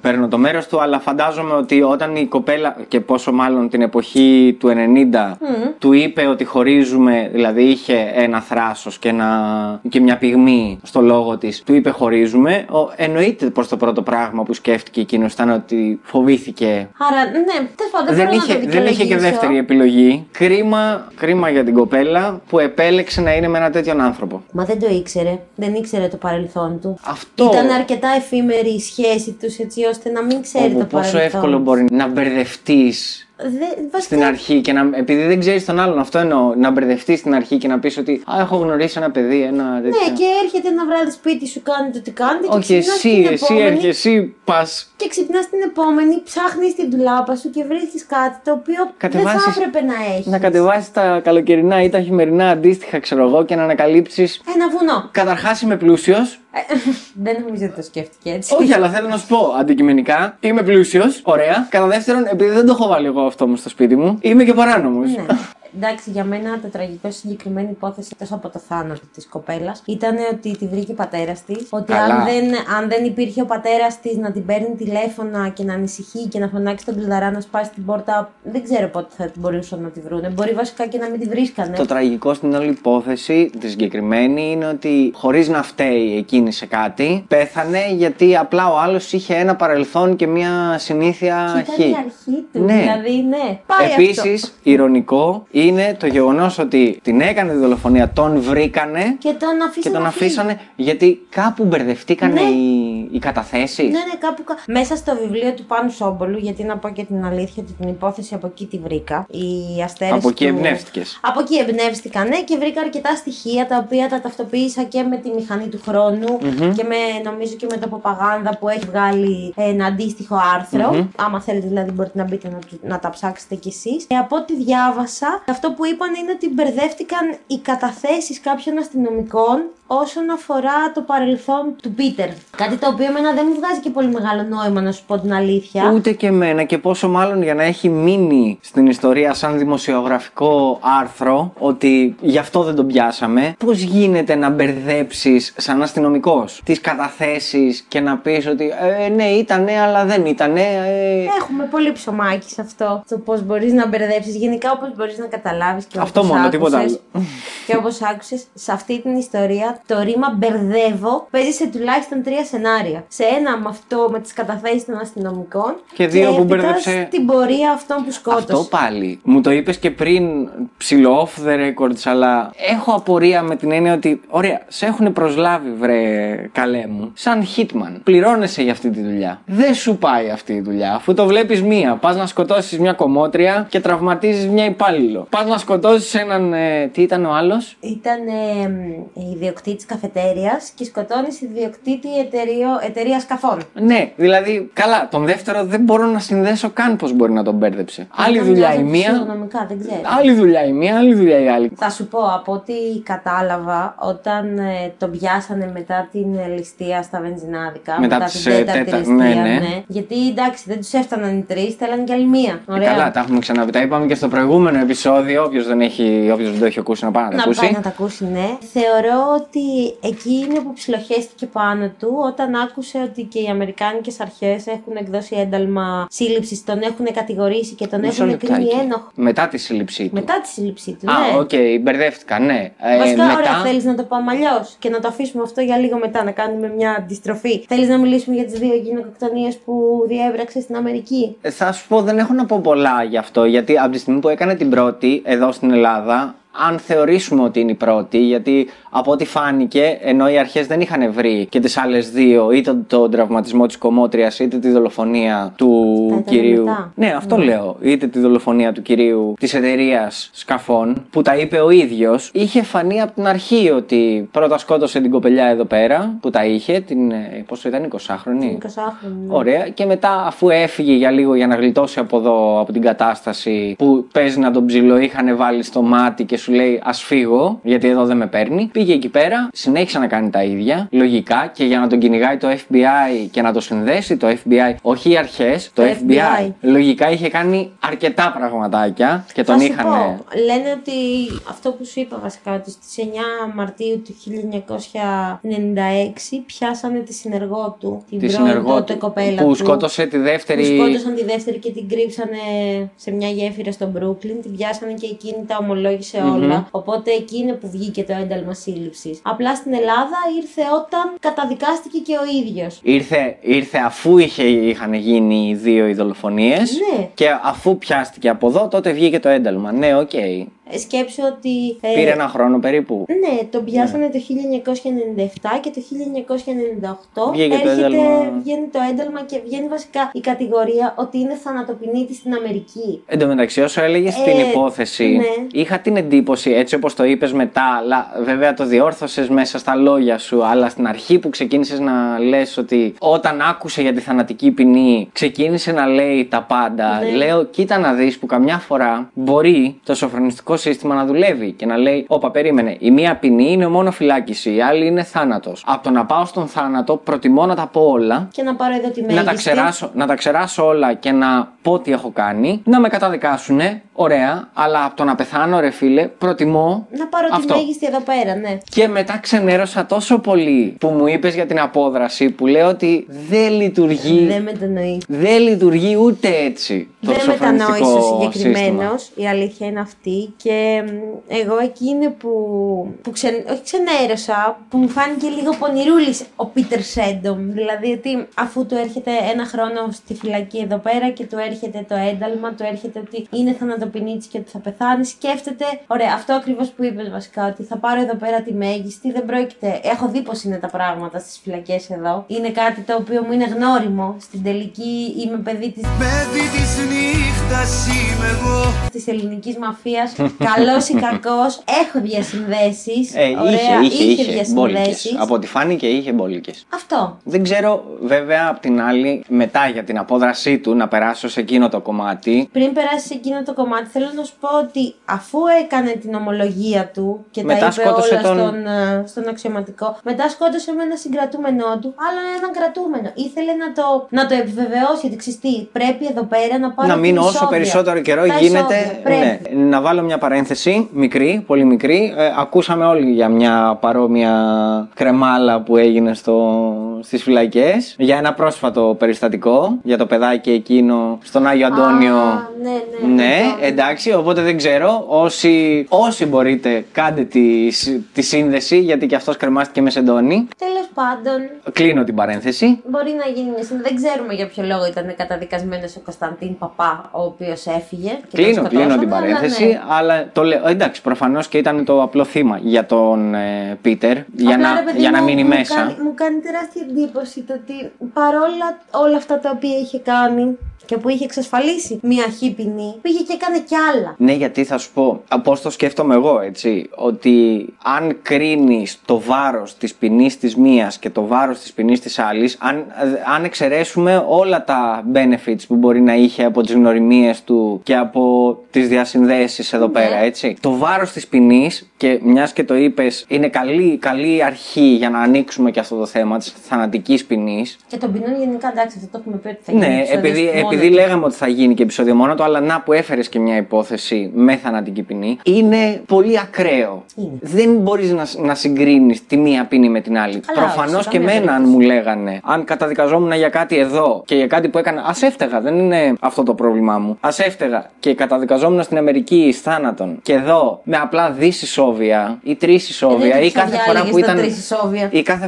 παίρνω το μέρος του, αλλά φαντάζομαι ότι όταν η κοπέλα, και πόσο μάλλον την εποχή του 90, του είπε ότι χωρίζουμε, δηλαδή είχε ένα θράσος και μια πυγμή στο λόγο της, του είπε χωρίζουμε. Εννοείται πως το πρώτο πράγμα που σκέφτηκε εκείνος ήταν ότι φοβήθηκε. Άρα, ναι, δεν είχε και δεύτερη επιλογή. Κρίμα για την κοπέλα που επέλεξε να είναι με έναν τέτοιον άνθρωπο. Μα δεν το ήξερε. Δεν ήξερε το παρελθόν του. Αυτό. Ήταν αρκετά εφήμερη η σχέση τους, έτσι ώστε να μην ξέρει το παρελθόν. Πόσο εύκολο μπορεί να μπερδευτείς. Στην αρχή και να. Επειδή δεν ξέρεις τον άλλον, αυτό εννοώ. Να μπερδευτείς στην αρχή και να πεις ότι έχω γνωρίσει ένα παιδί, ένα τέτοιο. Ναι, και έρχεται ένα βράδυ σπίτι σου, κάνετε ό,τι κάνετε. Όχι, εσύ έρχεσαι, εσύ πας. Και ξυπνάς την επόμενη, ψάχνεις την ντουλάπα σου και βρίσκεις κάτι το οποίο δεν θα έπρεπε να έχεις. Να κατεβάσεις τα καλοκαιρινά ή τα χειμερινά αντίστοιχα, ξέρω εγώ, και να ανακαλύψεις. Ένα βουνό. Καταρχάς είμαι πλούσιος. Δεν νομίζω ότι το σκέφτηκε έτσι. Όχι, αλλά θέλω να σου πω αντικειμενικά. Είμαι πλούσιος, ωραία. Κατά δεύτερον, επειδή δεν το έχω βάλει εγώ αυτό μου στο σπίτι μου, είμαι και παράνομος. Ναι. Εντάξει, για μένα το τραγικό στη συγκεκριμένη υπόθεση, εκτός από το θάνατο της κοπέλας, ήταν ότι τη βρήκε ο πατέρας της. Ότι αν δεν υπήρχε ο πατέρας της να την παίρνει τηλέφωνα και να ανησυχεί και να φωνάξει τον κλειδαρά να σπάσει την πόρτα, δεν ξέρω πότε θα μπορούσαν να τη βρούνε. Μπορεί βασικά και να μην τη βρίσκανε. Το τραγικό στην όλη υπόθεση, τη συγκεκριμένη, είναι ότι χωρίς να φταίει εκείνη σε κάτι, πέθανε γιατί απλά ο άλλος είχε ένα παρελθόν και μια συνήθεια χ. Ήταν η αρχή του, ναι. Δηλαδή, ναι. Επίσης, ηρωνικό είναι το γεγονός ότι την έκανε τη δολοφονία, τον βρήκανε και τον αφήσανε γιατί κάπου μπερδευτήκανε, ναι, οι καταθέσεις. Ναι, κάπου. Μέσα στο βιβλίο του Πάνου Σόμπολου, γιατί να πω και την αλήθεια ότι την υπόθεση από εκεί τη βρήκα. Οι αστέρες. Από εκεί εμπνεύστηκες. Από εκεί εμπνεύστηκα, ναι, και βρήκα αρκετά στοιχεία τα οποία τα ταυτοποίησα και με τη μηχανή του χρόνου και νομίζω και με το προπαγάνδα που έχει βγάλει ένα αντίστοιχο άρθρο. Άμα θέλετε, δηλαδή, μπορείτε να μπείτε να τα ψάξετε κι εσείς. Από ό,τι διάβασα. Αυτό που είπαν είναι ότι μπερδεύτηκαν οι καταθέσεις κάποιων αστυνομικών όσον αφορά το παρελθόν του Πίτερ. Κάτι το οποίο εμένα δεν μου βγάζει και πολύ μεγάλο νόημα, να σου πω την αλήθεια. Ούτε και εμένα, και πόσο μάλλον για να έχει μείνει στην ιστορία σαν δημοσιογραφικό άρθρο ότι γι' αυτό δεν τον πιάσαμε. Πώς γίνεται να μπερδέψεις σαν αστυνομικός τις καταθέσεις και να πεις ότι ναι, ήτανε, αλλά δεν ήτανε. Έχουμε πολύ ψωμάκι σε αυτό. Το πώς μπορείς να μπερδέψεις, γενικά όπως μπορείς να καταλάβεις και όπως άκουσες. Και όπως άκουσες, σε αυτή την ιστορία το ρήμα μπερδεύω παίζει σε τουλάχιστον 3 σενάρια. Σε ένα με αυτό με τις καταθέσεις των αστυνομικών και δύο που μπερδεύσε την πορεία αυτών που σκότωσε. Αυτό πάλι. Μου το είπες και πριν, ψηλό off the records, αλλά έχω απορία με την έννοια ότι ωραία, σε έχουν προσλάβει, βρε καλέ μου, σαν hitman. Πληρώνεσαι για αυτή τη δουλειά. Δεν σου πάει αυτή η δουλειά. Αφού το βλέπεις μία, πας να σκοτώσεις μια κομμότρια και τραυματίζεις μια υπάλληλο. Πας να σκοτώσεις έναν. Τι ήταν ο άλλος? Ήταν ιδιοκτήτης καφετέριας και σκοτώνεις ιδιοκτήτη εταιρεία σκαφών. Ναι, δηλαδή, καλά, τον δεύτερο δεν μπορώ να συνδέσω καν πώς μπορεί να τον μπέρδεψε. Άλλη δουλειά η μία. Άλλη δουλειά η άλλη. Θα σου πω, από ό,τι κατάλαβα, όταν τον πιάσανε μετά την ληστεία στα βενζινάδικα. Μετά την τέταρτη ληστεία. Ναι. Γιατί εντάξει, δεν τους έφταναν οι τρεις, θέλανε κι άλλη μία. Καλά, τα έχουμε ξαναπεί. Τα είπαμε και στο προηγούμενο επεισόδιο. Όποιος δεν το έχει ακούσει, να πάει να το ακούσει. Να τα ακούσει, ναι. Θεωρώ ότι εκεί είναι που ψιλοχέστηκε πάνω του όταν άκουσε ότι και οι αμερικάνικες αρχές έχουν εκδώσει ένταλμα σύλληψης, τον έχουν κατηγορήσει και τον έχουν κρίνει ένοχο. Μετά τη σύλληψή του. Ναι. Okay, μπερδεύτηκα, ναι. Βασικά, ωραία, θέλεις να το πάμε αλλιώς και να το αφήσουμε αυτό για λίγο μετά, να κάνουμε μια αντιστροφή. Θέλεις να μιλήσουμε για τις δύο γυναικοκτονίες που διέπραξε στην Αμερική? Θα σου πω, δεν έχω να πω πολλά γι' αυτό, γιατί από τη στιγμή που έκανε την πρώτη εδώ στην Ελλάδα, αν θεωρήσουμε ότι είναι η πρώτη, γιατί από ό,τι φάνηκε, ενώ οι αρχές δεν είχαν βρει και τις άλλες δύο, είτε τον τραυματισμό της κομμότριας, είτε τη δολοφονία του κυρίου. Μετά. Ναι, αυτό λέω. Είτε τη δολοφονία του κυρίου της εταιρείας σκαφών, που τα είπε ο ίδιος, είχε φανεί από την αρχή ότι πρώτα σκότωσε την κοπελιά εδώ πέρα, που τα είχε, την. Πόσο ήταν, 20χρονη. 20χρονη. Ωραία, και μετά αφού έφυγε για λίγο για να γλιτώσει από εδώ, από την κατάσταση που παίζει να τον ψηλό, είχαν βάλει στο μάτι και σου λέει ας φύγω, γιατί εδώ δεν με παίρνει. Πήγε εκεί πέρα, συνέχισε να κάνει τα ίδια, λογικά, και για να τον κυνηγάει το FBI και να το συνδέσει το FBI, όχι οι αρχές, το FBI. Λογικά είχε κάνει αρκετά πραγματάκια και τον είχαν. Λένε ότι αυτό που σου είπα βασικά, ότι στις 9 Μαρτίου του 1996 πιάσανε τη συνεργό του, την πρώτη κοπέλα που σκότωσε τη δεύτερη. Που σκότωσαν τη δεύτερη και την κρύψανε σε μια γέφυρα στο Μπρούκλιν. Την πιάσανε και εκείνη τα ομολόγησε όλα. Οπότε εκείνη που βγήκε το ένταλμα σύλληψης. Απλά στην Ελλάδα ήρθε όταν καταδικάστηκε και ο ίδιος. Ήρθε αφού είχαν γίνει οι δύο οι δολοφονίες. Ναι. Και αφού πιάστηκε από εδώ, τότε βγήκε το ένταλμα. Ναι, οκ. Okay. Σκέψου ότι. Πήρε ένα χρόνο περίπου. Ναι, τον πιάσανε το 1997 και το 1998 βγαίνει το ένταλμα και βγαίνει βασικά η κατηγορία ότι είναι θανατοποινήτη στην Αμερική. Εν τω μεταξύ, όσο έλεγε την υπόθεση, ναι. Είχα την εντύπωση, έτσι όπως το είπες μετά, αλλά βέβαια το διόρθωσες μέσα στα λόγια σου, αλλά στην αρχή που ξεκίνησες να λες ότι όταν άκουσε για τη θανατική ποινή, ξεκίνησε να λέει τα πάντα. Ναι. Λέω, κοίτα να δεις που καμιά φορά μπορεί το σοφρονιστικό σύστημα να δουλεύει και να λέει: όπα, περίμενε. Η μία ποινή είναι μόνο φυλάκιση, η άλλη είναι θάνατος. Από το να πάω στον θάνατο, προτιμώ να τα πω όλα και να πάρω εδώ τη μέγιστη. Να τα ξεράσω όλα και να πω τι έχω κάνει, να με καταδικάσουνε, ωραία, αλλά από το να πεθάνω, ρε φίλε, προτιμώ. Να πάρω τη μέγιστη εδώ πέρα, ναι. Και μετά ξενέρωσα τόσο πολύ που μου είπες για την απόδραση, που λέω ότι δεν λειτουργεί. Δεν μετανοεί. Δεν λειτουργεί ούτε έτσι. Δεν μετανόησε ο συγκεκριμένος, η αλήθεια είναι αυτή. Και εγώ εκείνη που όχι ξενέρωσα, που μου φάνηκε λίγο πονηρούλης ο Πίτερ Σάντομ. Δηλαδή ότι αφού του έρχεται ένα χρόνο στη φυλακή εδώ πέρα και του έρχεται το ένταλμα, του έρχεται ότι είναι θανατοποινήτης και ότι θα πεθάνει, σκέφτεται, ωραία, αυτό ακριβώς που είπες βασικά, ότι θα πάρω εδώ πέρα τη μέγιστη. Δεν πρόκειται. Έχω δει πως είναι τα πράγματα στις φυλακές εδώ. Είναι κάτι το οποίο μου είναι γνώριμο. Στην τελική είμαι παιδί της τη ελληνική μαφία, καλός ή κακός, έχω διασυνδέσεις. Είχε διασυνδέσεις. Από ό,τι φάνηκε, είχε μπόλικες. Αυτό. Δεν ξέρω, βέβαια, απ' την άλλη, μετά για την απόδρασή του, να περάσω σε εκείνο το κομμάτι. Πριν περάσει σε εκείνο το κομμάτι, θέλω να σου πω ότι αφού έκανε την ομολογία του και μετά τα είπε όλα στον αξιωματικό, μετά σκότωσε με ένα συγκρατούμενό του, άλλον έναν κρατούμενο. Ήθελε να το επιβεβαιώσει ότι ξυστή, πρέπει εδώ πέρα να μείνω όσο περισσότερο καιρό γίνεται. Ναι. Να βάλω μια παρένθεση, μικρή, πολύ μικρή. Ακούσαμε όλοι για μια παρόμοια κρεμάλα που έγινε στις φυλακές, για ένα πρόσφατο περιστατικό, για το παιδάκι εκείνο στον Άγιο Αντώνιο. Ναι, εντάξει, οπότε δεν ξέρω. Όσοι μπορείτε, κάντε τη σύνδεση, γιατί και αυτός κρεμάστηκε με σεντόνι. Τέλος πάντων. Κλείνω την παρένθεση. Μπορεί να γίνει μια σύνδεση. Δεν ξέρουμε για ποιο λόγο ήταν καταδικασμένος ο Κωνσταντίν Παπά, ο οποίος έφυγε. Κλείνω την παρένθεση, αλλά το λέω. Εντάξει, προφανώς και ήταν το απλό θύμα για τον Πίτερ, για να μείνει μέσα. Μου κάνει τεράστια εντύπωση το ότι παρόλα όλα αυτά τα οποία είχε κάνει και που είχε εξασφαλίσει μια χή ποινή, πήγε και έκανε κι άλλα. Ναι, γιατί θα σου πω, πώς το σκέφτομαι εγώ, έτσι, ότι αν κρίνεις το βάρος της ποινής της μίας και το βάρος της ποινής της άλλης, αν εξαιρέσουμε όλα τα benefits που μπορεί να είχε από τις γνωριμίες του και από τις διασυνδέσεις εδώ πέρα, έτσι. Το βάρος της ποινής, και μιας και το είπες, είναι καλή αρχή για να ανοίξουμε και αυτό το θέμα της θανατικής ποινής. Και των ποινών γενικά, εντάξει, αυτό το έχουμε πει ότι θα γίνει. Ναι, επειδή λέγαμε ότι θα γίνει και επεισόδιο μόνο του, αλλά να που έφερες και μια υπόθεση με θανατική ποινή, είναι πολύ ακραίο. Δεν μπορείς να συγκρίνεις τη μία ποινή με την άλλη. Προφανώς και εμένα, αν μου λέγανε, αν καταδικαζόμουν για κάτι εδώ και για κάτι που έκανα, ας έφταιγα, δεν είναι αυτό το πρόβλημά μου. Ας έφταιγα και καταδικαζόμουν στην Αμερική εις θάνατον και εδώ με απλά δυσισόβια ή τρισισόβια ή κάθε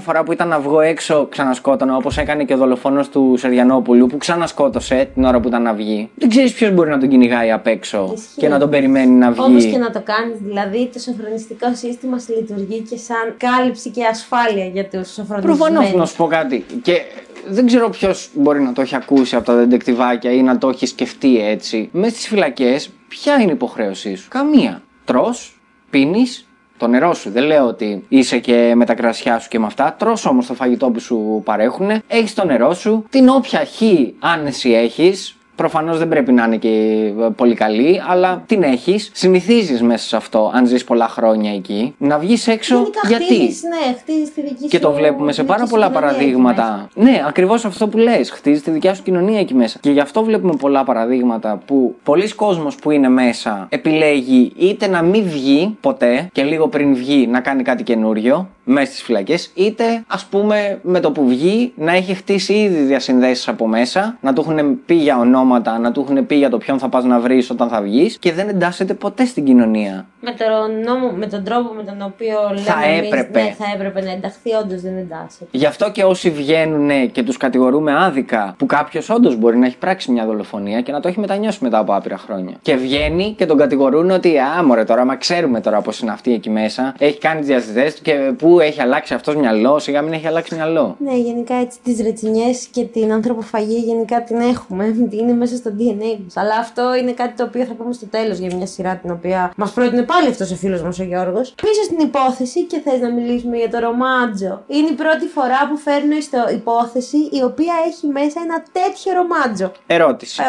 φορά που ήταν να βγω έξω ξανασκότωνα, όπως έκανε και ο δολοφόνος του Σεριανόπουλου που ξανασκότωσε. την ώρα που ήταν να βγει. Δεν ξέρεις ποιος μπορεί να τον κυνηγάει απ' έξω. Ισχύει. Και να τον περιμένει να βγει. Όπως και να το κάνεις, δηλαδή το σοφρονιστικό σύστημα λειτουργεί και σαν κάλυψη και ασφάλεια για τους σοφρονισμένους. Προφανώς, να σου πω κάτι. Και δεν ξέρω ποιος μπορεί να το έχει ακούσει από τα δεντεκτιβάκια ή να το έχει σκεφτεί έτσι. Μες στις φυλακές, ποια είναι η υποχρέωσή σου? Καμία. Τρως, πίνεις το νερό σου. Δεν λέω ότι είσαι και με τα κρασιά σου και με αυτά. Τρως όμως το φαγητό που σου παρέχουνε. Έχεις το νερό σου. Την όποια χή άνεση έχεις. Προφανώς δεν πρέπει να είναι και πολύ καλή, αλλά την έχεις. Συνηθίζεις μέσα σε αυτό, αν ζεις πολλά χρόνια εκεί, να βγεις έξω. Γενικά, γιατί. Χτίζεις, ναι, χτίζεις τη δική σου. Και το βλέπουμε σε πάρα πολλά παραδείγματα. Ναι, ακριβώς αυτό που λες. Χτίζεις τη δικιά σου κοινωνία εκεί μέσα. Και γι' αυτό βλέπουμε πολλά παραδείγματα που πολλοί κόσμος που είναι μέσα επιλέγει είτε να μην βγει ποτέ και λίγο πριν βγει να κάνει κάτι καινούριο μέσα στις φυλακές, είτε ας πούμε με το που βγει να έχει χτίσει ήδη διασυνδέσεις από μέσα, να του έχουν πει για ονόματα, να του έχουν πει για το ποιον θα πας να βρεις όταν θα βγεις και δεν εντάσσεται ποτέ στην κοινωνία. Με τον, με τον τρόπο με τον οποίο λέμε έπρεπε. Εμείς, ναι, θα έπρεπε να ενταχθεί, όντως δεν εντάσσεται. Γι' αυτό και όσοι βγαίνουν και τους κατηγορούμε άδικα, που κάποιος όντως μπορεί να έχει πράξει μια δολοφονία και να το έχει μετανιώσει μετά από άπειρα χρόνια. Και βγαίνει και τον κατηγορούν ότι μωρέ τώρα, μα ξέρουμε τώρα πώς είναι αυτή εκεί μέσα, έχει κάνει τις διασυνδέσεις του και που έχει αλλάξει αυτός μυαλό, σιγά μην έχει αλλάξει μυαλό. Ναι, γενικά έτσι τις ρετσινιές και την ανθρωποφαγία γενικά την έχουμε. Είναι μέσα στο DNA μας. Αλλά αυτό είναι κάτι το οποίο θα πούμε στο τέλος για μια σειρά την οποία μας πρότεινε πάλι αυτός ο φίλος μας ο Γιώργος. Πίσω στην υπόθεση, και θες να μιλήσουμε για το ρομάντζο. Είναι η πρώτη φορά που φέρνω στο υπόθεση η οποία έχει μέσα ένα τέτοιο ρομάντζο. Ερώτηση.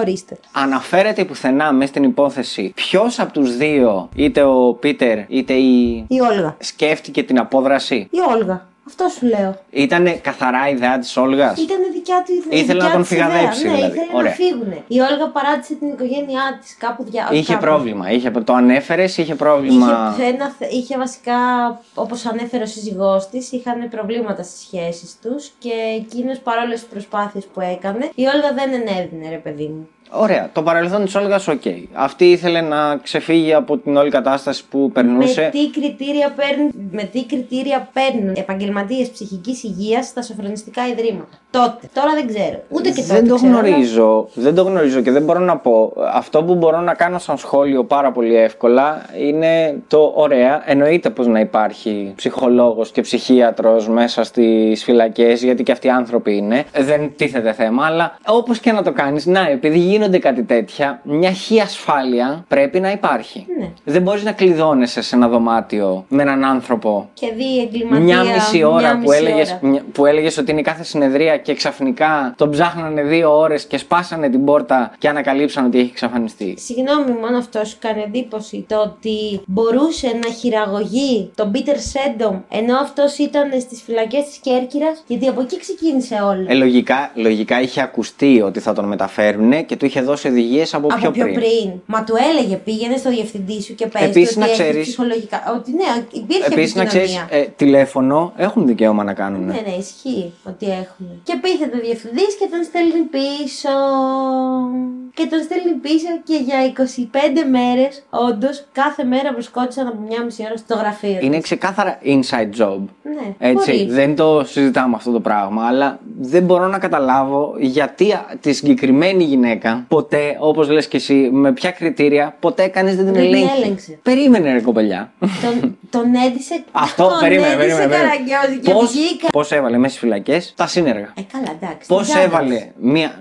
Ορίστε. Αναφέρεται πουθενά μέσα στην υπόθεση ποιος από τους δύο, είτε ο Πίτερ είτε η Όλγα, σκέφτηκε την απόδραση? Η Όλγα. Αυτό σου λέω. Ήτανε καθαρά ιδέα της Όλγας. Ήτανε δικιά του ιδέα. Ήθελε να τον φυγαδέψει. Ναι, δηλαδή. Ήθελε να φύγουνε. Η Όλγα παράτησε την οικογένειά της κάπου διάφορα. Είχε πρόβλημα. Το ανέφερες, είχε πρόβλημα. Είχε βασικά, όπως ανέφερε ο σύζυγός της, είχαν προβλήματα στις σχέσεις τους και εκείνος παρόλες τις προσπάθειες που έκανε, η Όλγα δεν ενέδινε, ρε παιδί μου. Ωραία, το παρελθόν της Όλγας, okay. Αυτή ήθελε να ξεφύγει από την όλη κατάσταση που περνούσε. Με τι κριτήρια παίρνουν επαγγελματίες ψυχικής υγείας στα σοφρονιστικά ιδρύματα? Τότε. Τώρα δεν ξέρω. Ούτε και τότε. Δεν το γνωρίζω και δεν μπορώ να πω. Αυτό που μπορώ να κάνω σαν σχόλιο πάρα πολύ εύκολα είναι το ωραία. Εννοείται πως να υπάρχει ψυχολόγος και ψυχίατρος μέσα στις φυλακές, γιατί και αυτοί οι άνθρωποι είναι. Δεν τίθεται θέμα, αλλά όπως και να το κάνεις, να, επειδή γίνονται κάτι τέτοια, μια χή ασφάλεια πρέπει να υπάρχει. Ναι. Δεν μπορείς να κλειδώνεσαι σε ένα δωμάτιο με έναν άνθρωπο και δει εγκληματία μια μισή ώρα που έλεγες ότι είναι η κάθε συνεδρία και ξαφνικά τον ψάχνανε 2 ώρες και σπάσανε την πόρτα και ανακαλύψαν ότι έχει εξαφανιστεί. Συγγνώμη, μόνο αυτό σου κάνει εντύπωση? Το ότι μπορούσε να χειραγωγεί τον Πίτερ Σάντομ ενώ αυτός ήταν στις φυλακές της Κέρκυρας, γιατί από εκεί ξεκίνησε όλο. Λογικά είχε ακουστεί ότι θα τον μεταφέρουνε και του είχε δώσει οδηγίες από πιο πριν. Μα του έλεγε πήγαινε στο διευθυντή σου και πες του ότι έχει ψυχολογικά. Ότι ναι, υπήρχε επικοινωνία. Επίσης, τηλέφωνο έχουν δικαίωμα να κάνουν. Ναι, ισχύει ότι έχουν. Και πείθεται ο διευθυντής και τον στέλνει πίσω. Και για 25 μέρες, όντως, κάθε μέρα βρισκόντουσαν από 1,5 ώρα στο γραφείο. Είναι ξεκάθαρα inside job. Ναι, έτσι. Μπορείς. Δεν το συζητάμε αυτό το πράγμα, αλλά δεν μπορώ να καταλάβω γιατί τη συγκεκριμένη γυναίκα ποτέ, όπως λες και εσύ, με ποια κριτήρια, ποτέ κανείς δεν την ελέγχει. Περίμενε, ρε κοπελιά. Τον έδισε. Αυτό περίμενε. Πώς έβαλε μέσα στις φυλακές τα σύνεργα? Καλά, εντάξει. Πώς έβαλε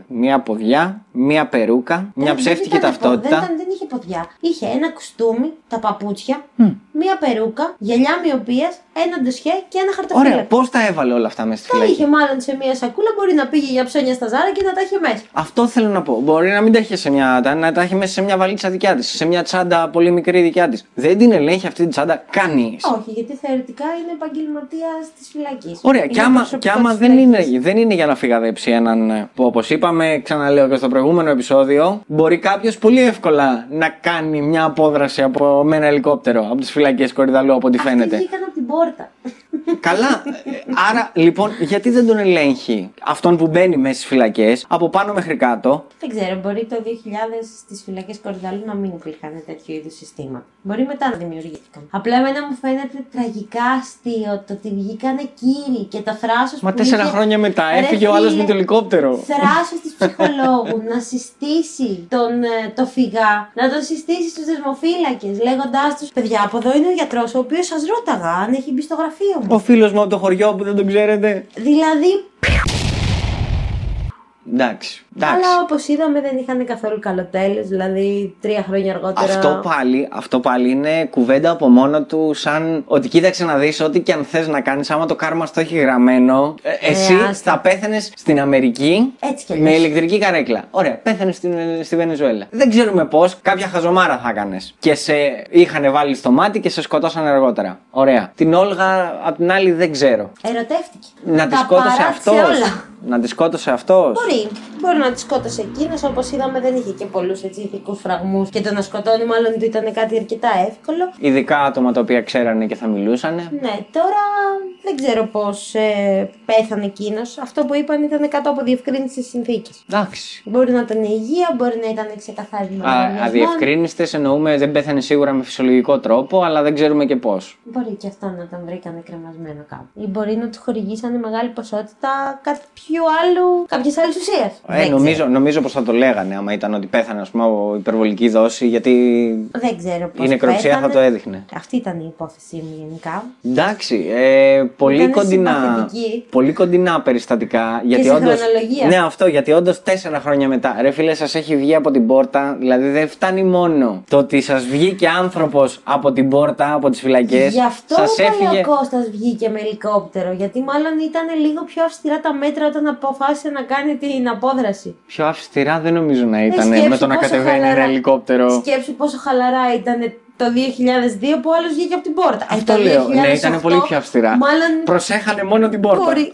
μία ποδιά, μία περούκα, μια ψεύτικη ταυτότητα. Δεν είχε ποδιά. Είχε ένα κουστούμι, τα παπούτσια, μια περούκα, γυαλιά μοιοπίας, ένα ντοσιέ και ένα χαρτοφύλακα. Ωραία, πώς τα έβαλε όλα αυτά μέσα στη φυλακή? Τα είχε μάλλον σε μια σακούλα, μπορεί να πήγε για ψώνια στα Ζάρα και να τα είχε μέσα. Αυτό θέλω να πω. Μπορεί να μην τα είχε να τα είχε μέσα σε μια βαλίτσα δικιά της, σε μια τσάντα πολύ μικρή δικιά της. Δεν την ελέγχει αυτή την τσάντα κανείς. Όχι, γιατί θεωρητικά είναι επαγγελματίας της φυλακής. Ωραία, και άμα δεν είναι για να φυγαδέψει έναν που, όπως είπαμε, ξαναλέω και στο προηγούμενο επεισόδιο, μπορεί κάποιος πολύ εύκολα να κάνει μια απόδραση με ένα ελικόπτερο από τις φυλακές Κορυδαλλού, από ό,τι φαίνεται. Αυτή βγήκαν από την πόρτα. Καλά. Άρα λοιπόν, γιατί δεν τον ελέγχει αυτόν που μπαίνει μέσα στις φυλακές, από πάνω μέχρι κάτω? Δεν ξέρω, μπορεί το 2000 στις φυλακές Κορυδαλλού να μην υπήρχαν τέτοιου είδους συστήματα. Μπορεί μετά να δημιουργήθηκαν. Απλά εμένα μου φαίνεται τραγικά αστείο το ότι βγήκανε κύριοι και το θράσος. Μα 4 χρόνια μετά έφυγε ο άλλος με το ελικόπτερο. Θράσος της ψυχολόγου να συστήσει το φυγά, να τον συστήσει στους δεσμοφύλακες, λέγοντάς τους: παιδιά, από εδώ είναι ο γιατρός, ο οποίος σας ρώταγα αν έχει μπει στο γραφείο μου. Ο φίλος μου από το χωριό που δεν τον ξέρετε. Δηλαδή. Εντάξει. Αλλά όπως είδαμε δεν είχαν καθόλου καλό τέλος, δηλαδή 3 χρόνια αργότερα. Αυτό πάλι είναι κουβέντα από μόνο του, σαν ότι κοίταξε να δεις, ό,τι και αν θες να κάνεις, άμα το κάρμα στο έχει γραμμένο, εσύ θα πέθανες στην Αμερική με ηλεκτρική καρέκλα. Ωραία, πέθανες στη Βενεζουέλα. Δεν ξέρουμε πώς, κάποια χαζομάρα θα έκανες. Και σε είχαν βάλει στο μάτι και σε σκοτώσαν αργότερα. Ωραία. Την Όλγα απ' την άλλη δεν ξέρω. Ερωτεύτηκε. Να τη σκότωσε αυτός. Μπορεί να τη σκότωσε εκείνος, όπως είδαμε δεν είχε και πολλούς ηθικούς φραγμούς και το να σκοτώνει μάλλον του ήταν κάτι αρκετά εύκολο. Ειδικά άτομα τα οποία ξέρανε και θα μιλούσανε. Ναι, τώρα δεν ξέρω πώς πέθανε εκείνος. Αυτό που είπαν ήταν κάτω από διευκρίνηση συνθήκης. Εντάξει. Μπορεί να ήταν υγεία, μπορεί να ήταν ξεκαθάρισμα. Αδιευκρίνηστες εννοούμε δεν πέθανε σίγουρα με φυσιολογικό τρόπο, αλλά δεν ξέρουμε και πώς. Μπορεί και αυτό να τον βρήκανε κρεμασμένο κάπου. Ή μπορεί να του χορηγήσανε μεγάλη ποσότητα κάποιου άλλου, κάποιες άλλες ουσίες. Νομίζω πως θα το λέγανε άμα ήταν ότι πέθανε, ας πούμε, υπερβολική δόση, γιατί δεν ξέρω πώς η νεκροψία πέθανε, θα το έδειχνε. Αυτή ήταν η υπόθεσή μου γενικά. Εντάξει, πολύ κοντινά περιστατικά. Γιατί και σε χρονολογία. Ναι, αυτό, γιατί όντως 4 χρόνια μετά, ρε φίλε, σας έχει βγει από την πόρτα, δηλαδή δεν φτάνει μόνο το ότι σας βγήκε άνθρωπος από την πόρτα, από τις φυλακές. Γι' αυτό ο Κώστας βγήκε με ελικόπτερο, γιατί μάλλον ήταν λίγο πιο αυστηρά τα μέτρα όταν αποφάσισε να κάνει την απόδραση. Πιο αυστηρά δεν νομίζω να ήταν με το να κατεβαίνει ένα ελικόπτερο. Σκέψου πόσο χαλαρά ήταν το 2002 που άλλος βγήκε από την πόρτα. Αυτό λέω. 2008, ναι, ήταν πολύ πιο αυστηρά. Μάλλον προσέχανε μόνο την πόρτα. Μπορεί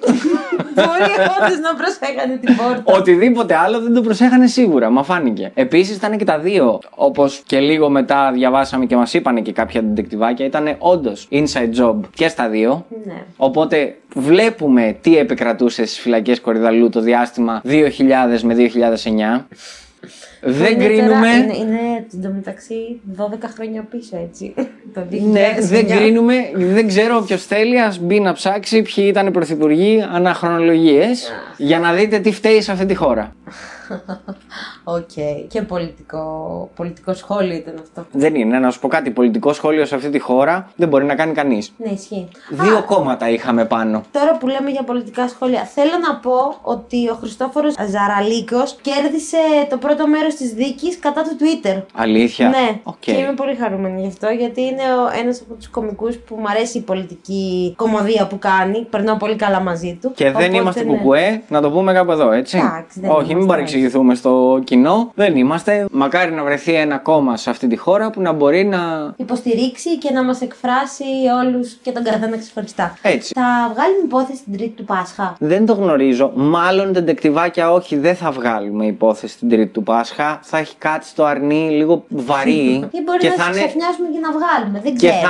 όντως να προσέχανε την πόρτα. Οτιδήποτε άλλο δεν το προσέχανε σίγουρα, μα φάνηκε. Επίσης ήταν και τα δύο. Όπως και λίγο μετά διαβάσαμε και μας είπανε και κάποια ντετεκτιβάκια, ήταν όντως inside job και στα δύο. Ναι. Οπότε βλέπουμε τι επικρατούσε στις φυλακές Κορυδαλλού το διάστημα 2000 με 2009. Δεν κρίνουμε. Είναι εντωμεταξύ 12 χρόνια πίσω, έτσι. Ναι, δεν κρίνουμε. Δεν ξέρω ποιος θέλει. Ας μπει να ψάξει ποιοι ήταν οι πρωθυπουργοί αναχρονολογίες για να δείτε τι φταίει σε αυτή τη χώρα. Οκ. Και πολιτικό σχόλιο ήταν αυτό. Δεν είναι. Να σου πω κάτι. Πολιτικό σχόλιο σε αυτή τη χώρα δεν μπορεί να κάνει κανείς. Ναι, ισχύει. 2 κόμματα είχαμε πάνω. Τώρα που λέμε για πολιτικά σχόλια, θέλω να πω ότι ο Χριστόφορος Ζαραλίκος κέρδισε το πρώτο μέρος της δίκης κατά του Twitter. Αλήθεια. Ναι. Okay. Και είμαι πολύ χαρούμενη γι' αυτό, γιατί είναι ένας από τους κωμικούς που μου αρέσει η πολιτική κωμωδία που κάνει. Περνάω πολύ καλά μαζί του. Και δεν είμαστε κουκουέ, να το πούμε κάπου εδώ, έτσι. Όχι, μην παρεξηγηθούμε στο κοινό. Δεν είμαστε. Μακάρι να βρεθεί ένα κόμμα σε αυτή τη χώρα που να μπορεί να υποστηρίξει και να μας εκφράσει όλους και τον καθένα ξεχωριστά. Έτσι. Θα βγάλει την υπόθεση την Τρίτη του Πάσχα. Δεν το γνωρίζω. Μάλλον τα ντεκτιβάκια όχι, δεν θα βγάλουμε υπόθεση την Τρίτη του Πάσχα. Θα έχει κάτι στο αρνί λίγο βαρύ. Ή μπορεί και να σας ξεχνιάσουμε και να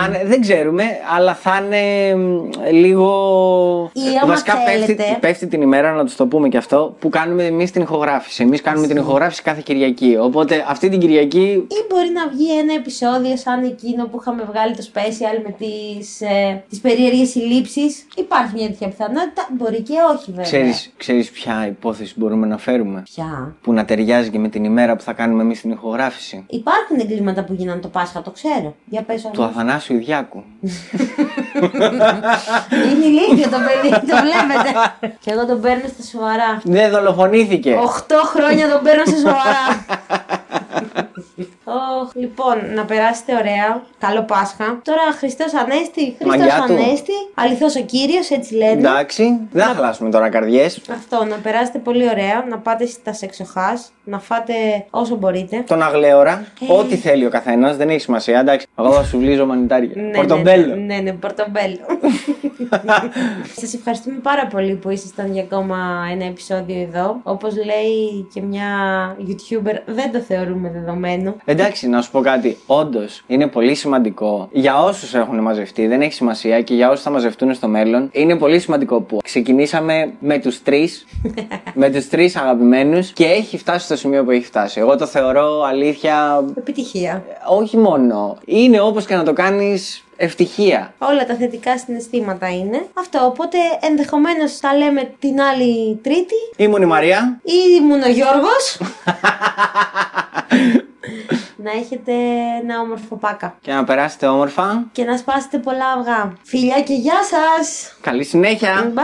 βγάλουμε. Δεν ξέρουμε, αλλά θα είναι λίγο. Βασικά πέφτει την ημέρα, να τους το πούμε κι αυτό, που κάνουμε εμείς την ηχογράφηση. Εμείς κάνουμε την ηχογράφηση κάθε Κυριακή. Οπότε αυτή την Κυριακή. Ή μπορεί να βγει ένα επεισόδιο σαν εκείνο που είχαμε βγάλει το special με τις περίεργες συλλήψεις. Υπάρχει μια τέτοια πιθανότητα. Μπορεί και όχι, βέβαια. Ξέρεις ποια υπόθεση μπορούμε να φέρουμε? Ποια? Που να ταιριάζει και με την ημέρα που θα κάνουμε εμείς την ηχογράφηση. Υπάρχουν εγκλήματα που γίνανε το Πάσχα, το ξέρω. Για πες όμως. Του Αθανάσιου Ιδιάκου. Είναι ηλίθιο το παιδί, το βλέπετε. Και εγώ τον παίρνω στα σοβαρά. Ναι, δολοφονήθηκε. 8 χρόνια τον παίρνω στα σοβαρά. Λοιπόν, να περάσετε ωραία. Καλό Πάσχα. Τώρα Χριστός Ανέστη. Αληθώς ο Κύριος, έτσι λένε. Εντάξει. Δεν θα χαλάσουμε τώρα καρδιές. Αυτό, να περάσετε πολύ ωραία. Να πάτε στα σεξοχάς. Να φάτε όσο μπορείτε. Τον αγλέωρα. Ό,τι θέλει ο καθένας. Δεν έχει σημασία. Εντάξει. Εγώ θα σου βλύζω μανιτάρια. Πορτομπέλο. Ναι, πορτομπέλο. Σας ευχαριστούμε πάρα πολύ που ήσασταν για ακόμα ένα επεισόδιο εδώ. Όπως λέει και μια YouTuber, δεν το θεωρούμε δεδομένο. κείμενο. Εντάξει, να σου πω κάτι. Όντως είναι πολύ σημαντικό για όσους έχουν μαζευτεί, δεν έχει σημασία, και για όσους θα μαζευτούν στο μέλλον. Είναι πολύ σημαντικό που ξεκινήσαμε με τους τρεις, με τους τρεις αγαπημένους, και έχει φτάσει στο σημείο που έχει φτάσει. Εγώ το θεωρώ αλήθεια. Επιτυχία. Όχι μόνο. Είναι όπως και να το κάνεις. Ευτυχία. Όλα τα θετικά συναισθήματα είναι. Αυτό, οπότε ενδεχομένως θα λέμε την άλλη Τρίτη. Ήμουν η Μαρία. Ήμουν ο Γιώργος. Να έχετε ένα όμορφο πάκα. Και να περάσετε όμορφα. Και να σπάσετε πολλά αυγά. Φιλιά και γεια σας. Καλή συνέχεια. Bye.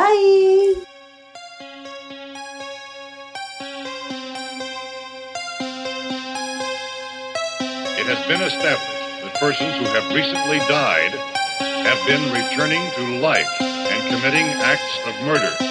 It has been established. Persons who have recently died have been returning to life and committing acts of murder.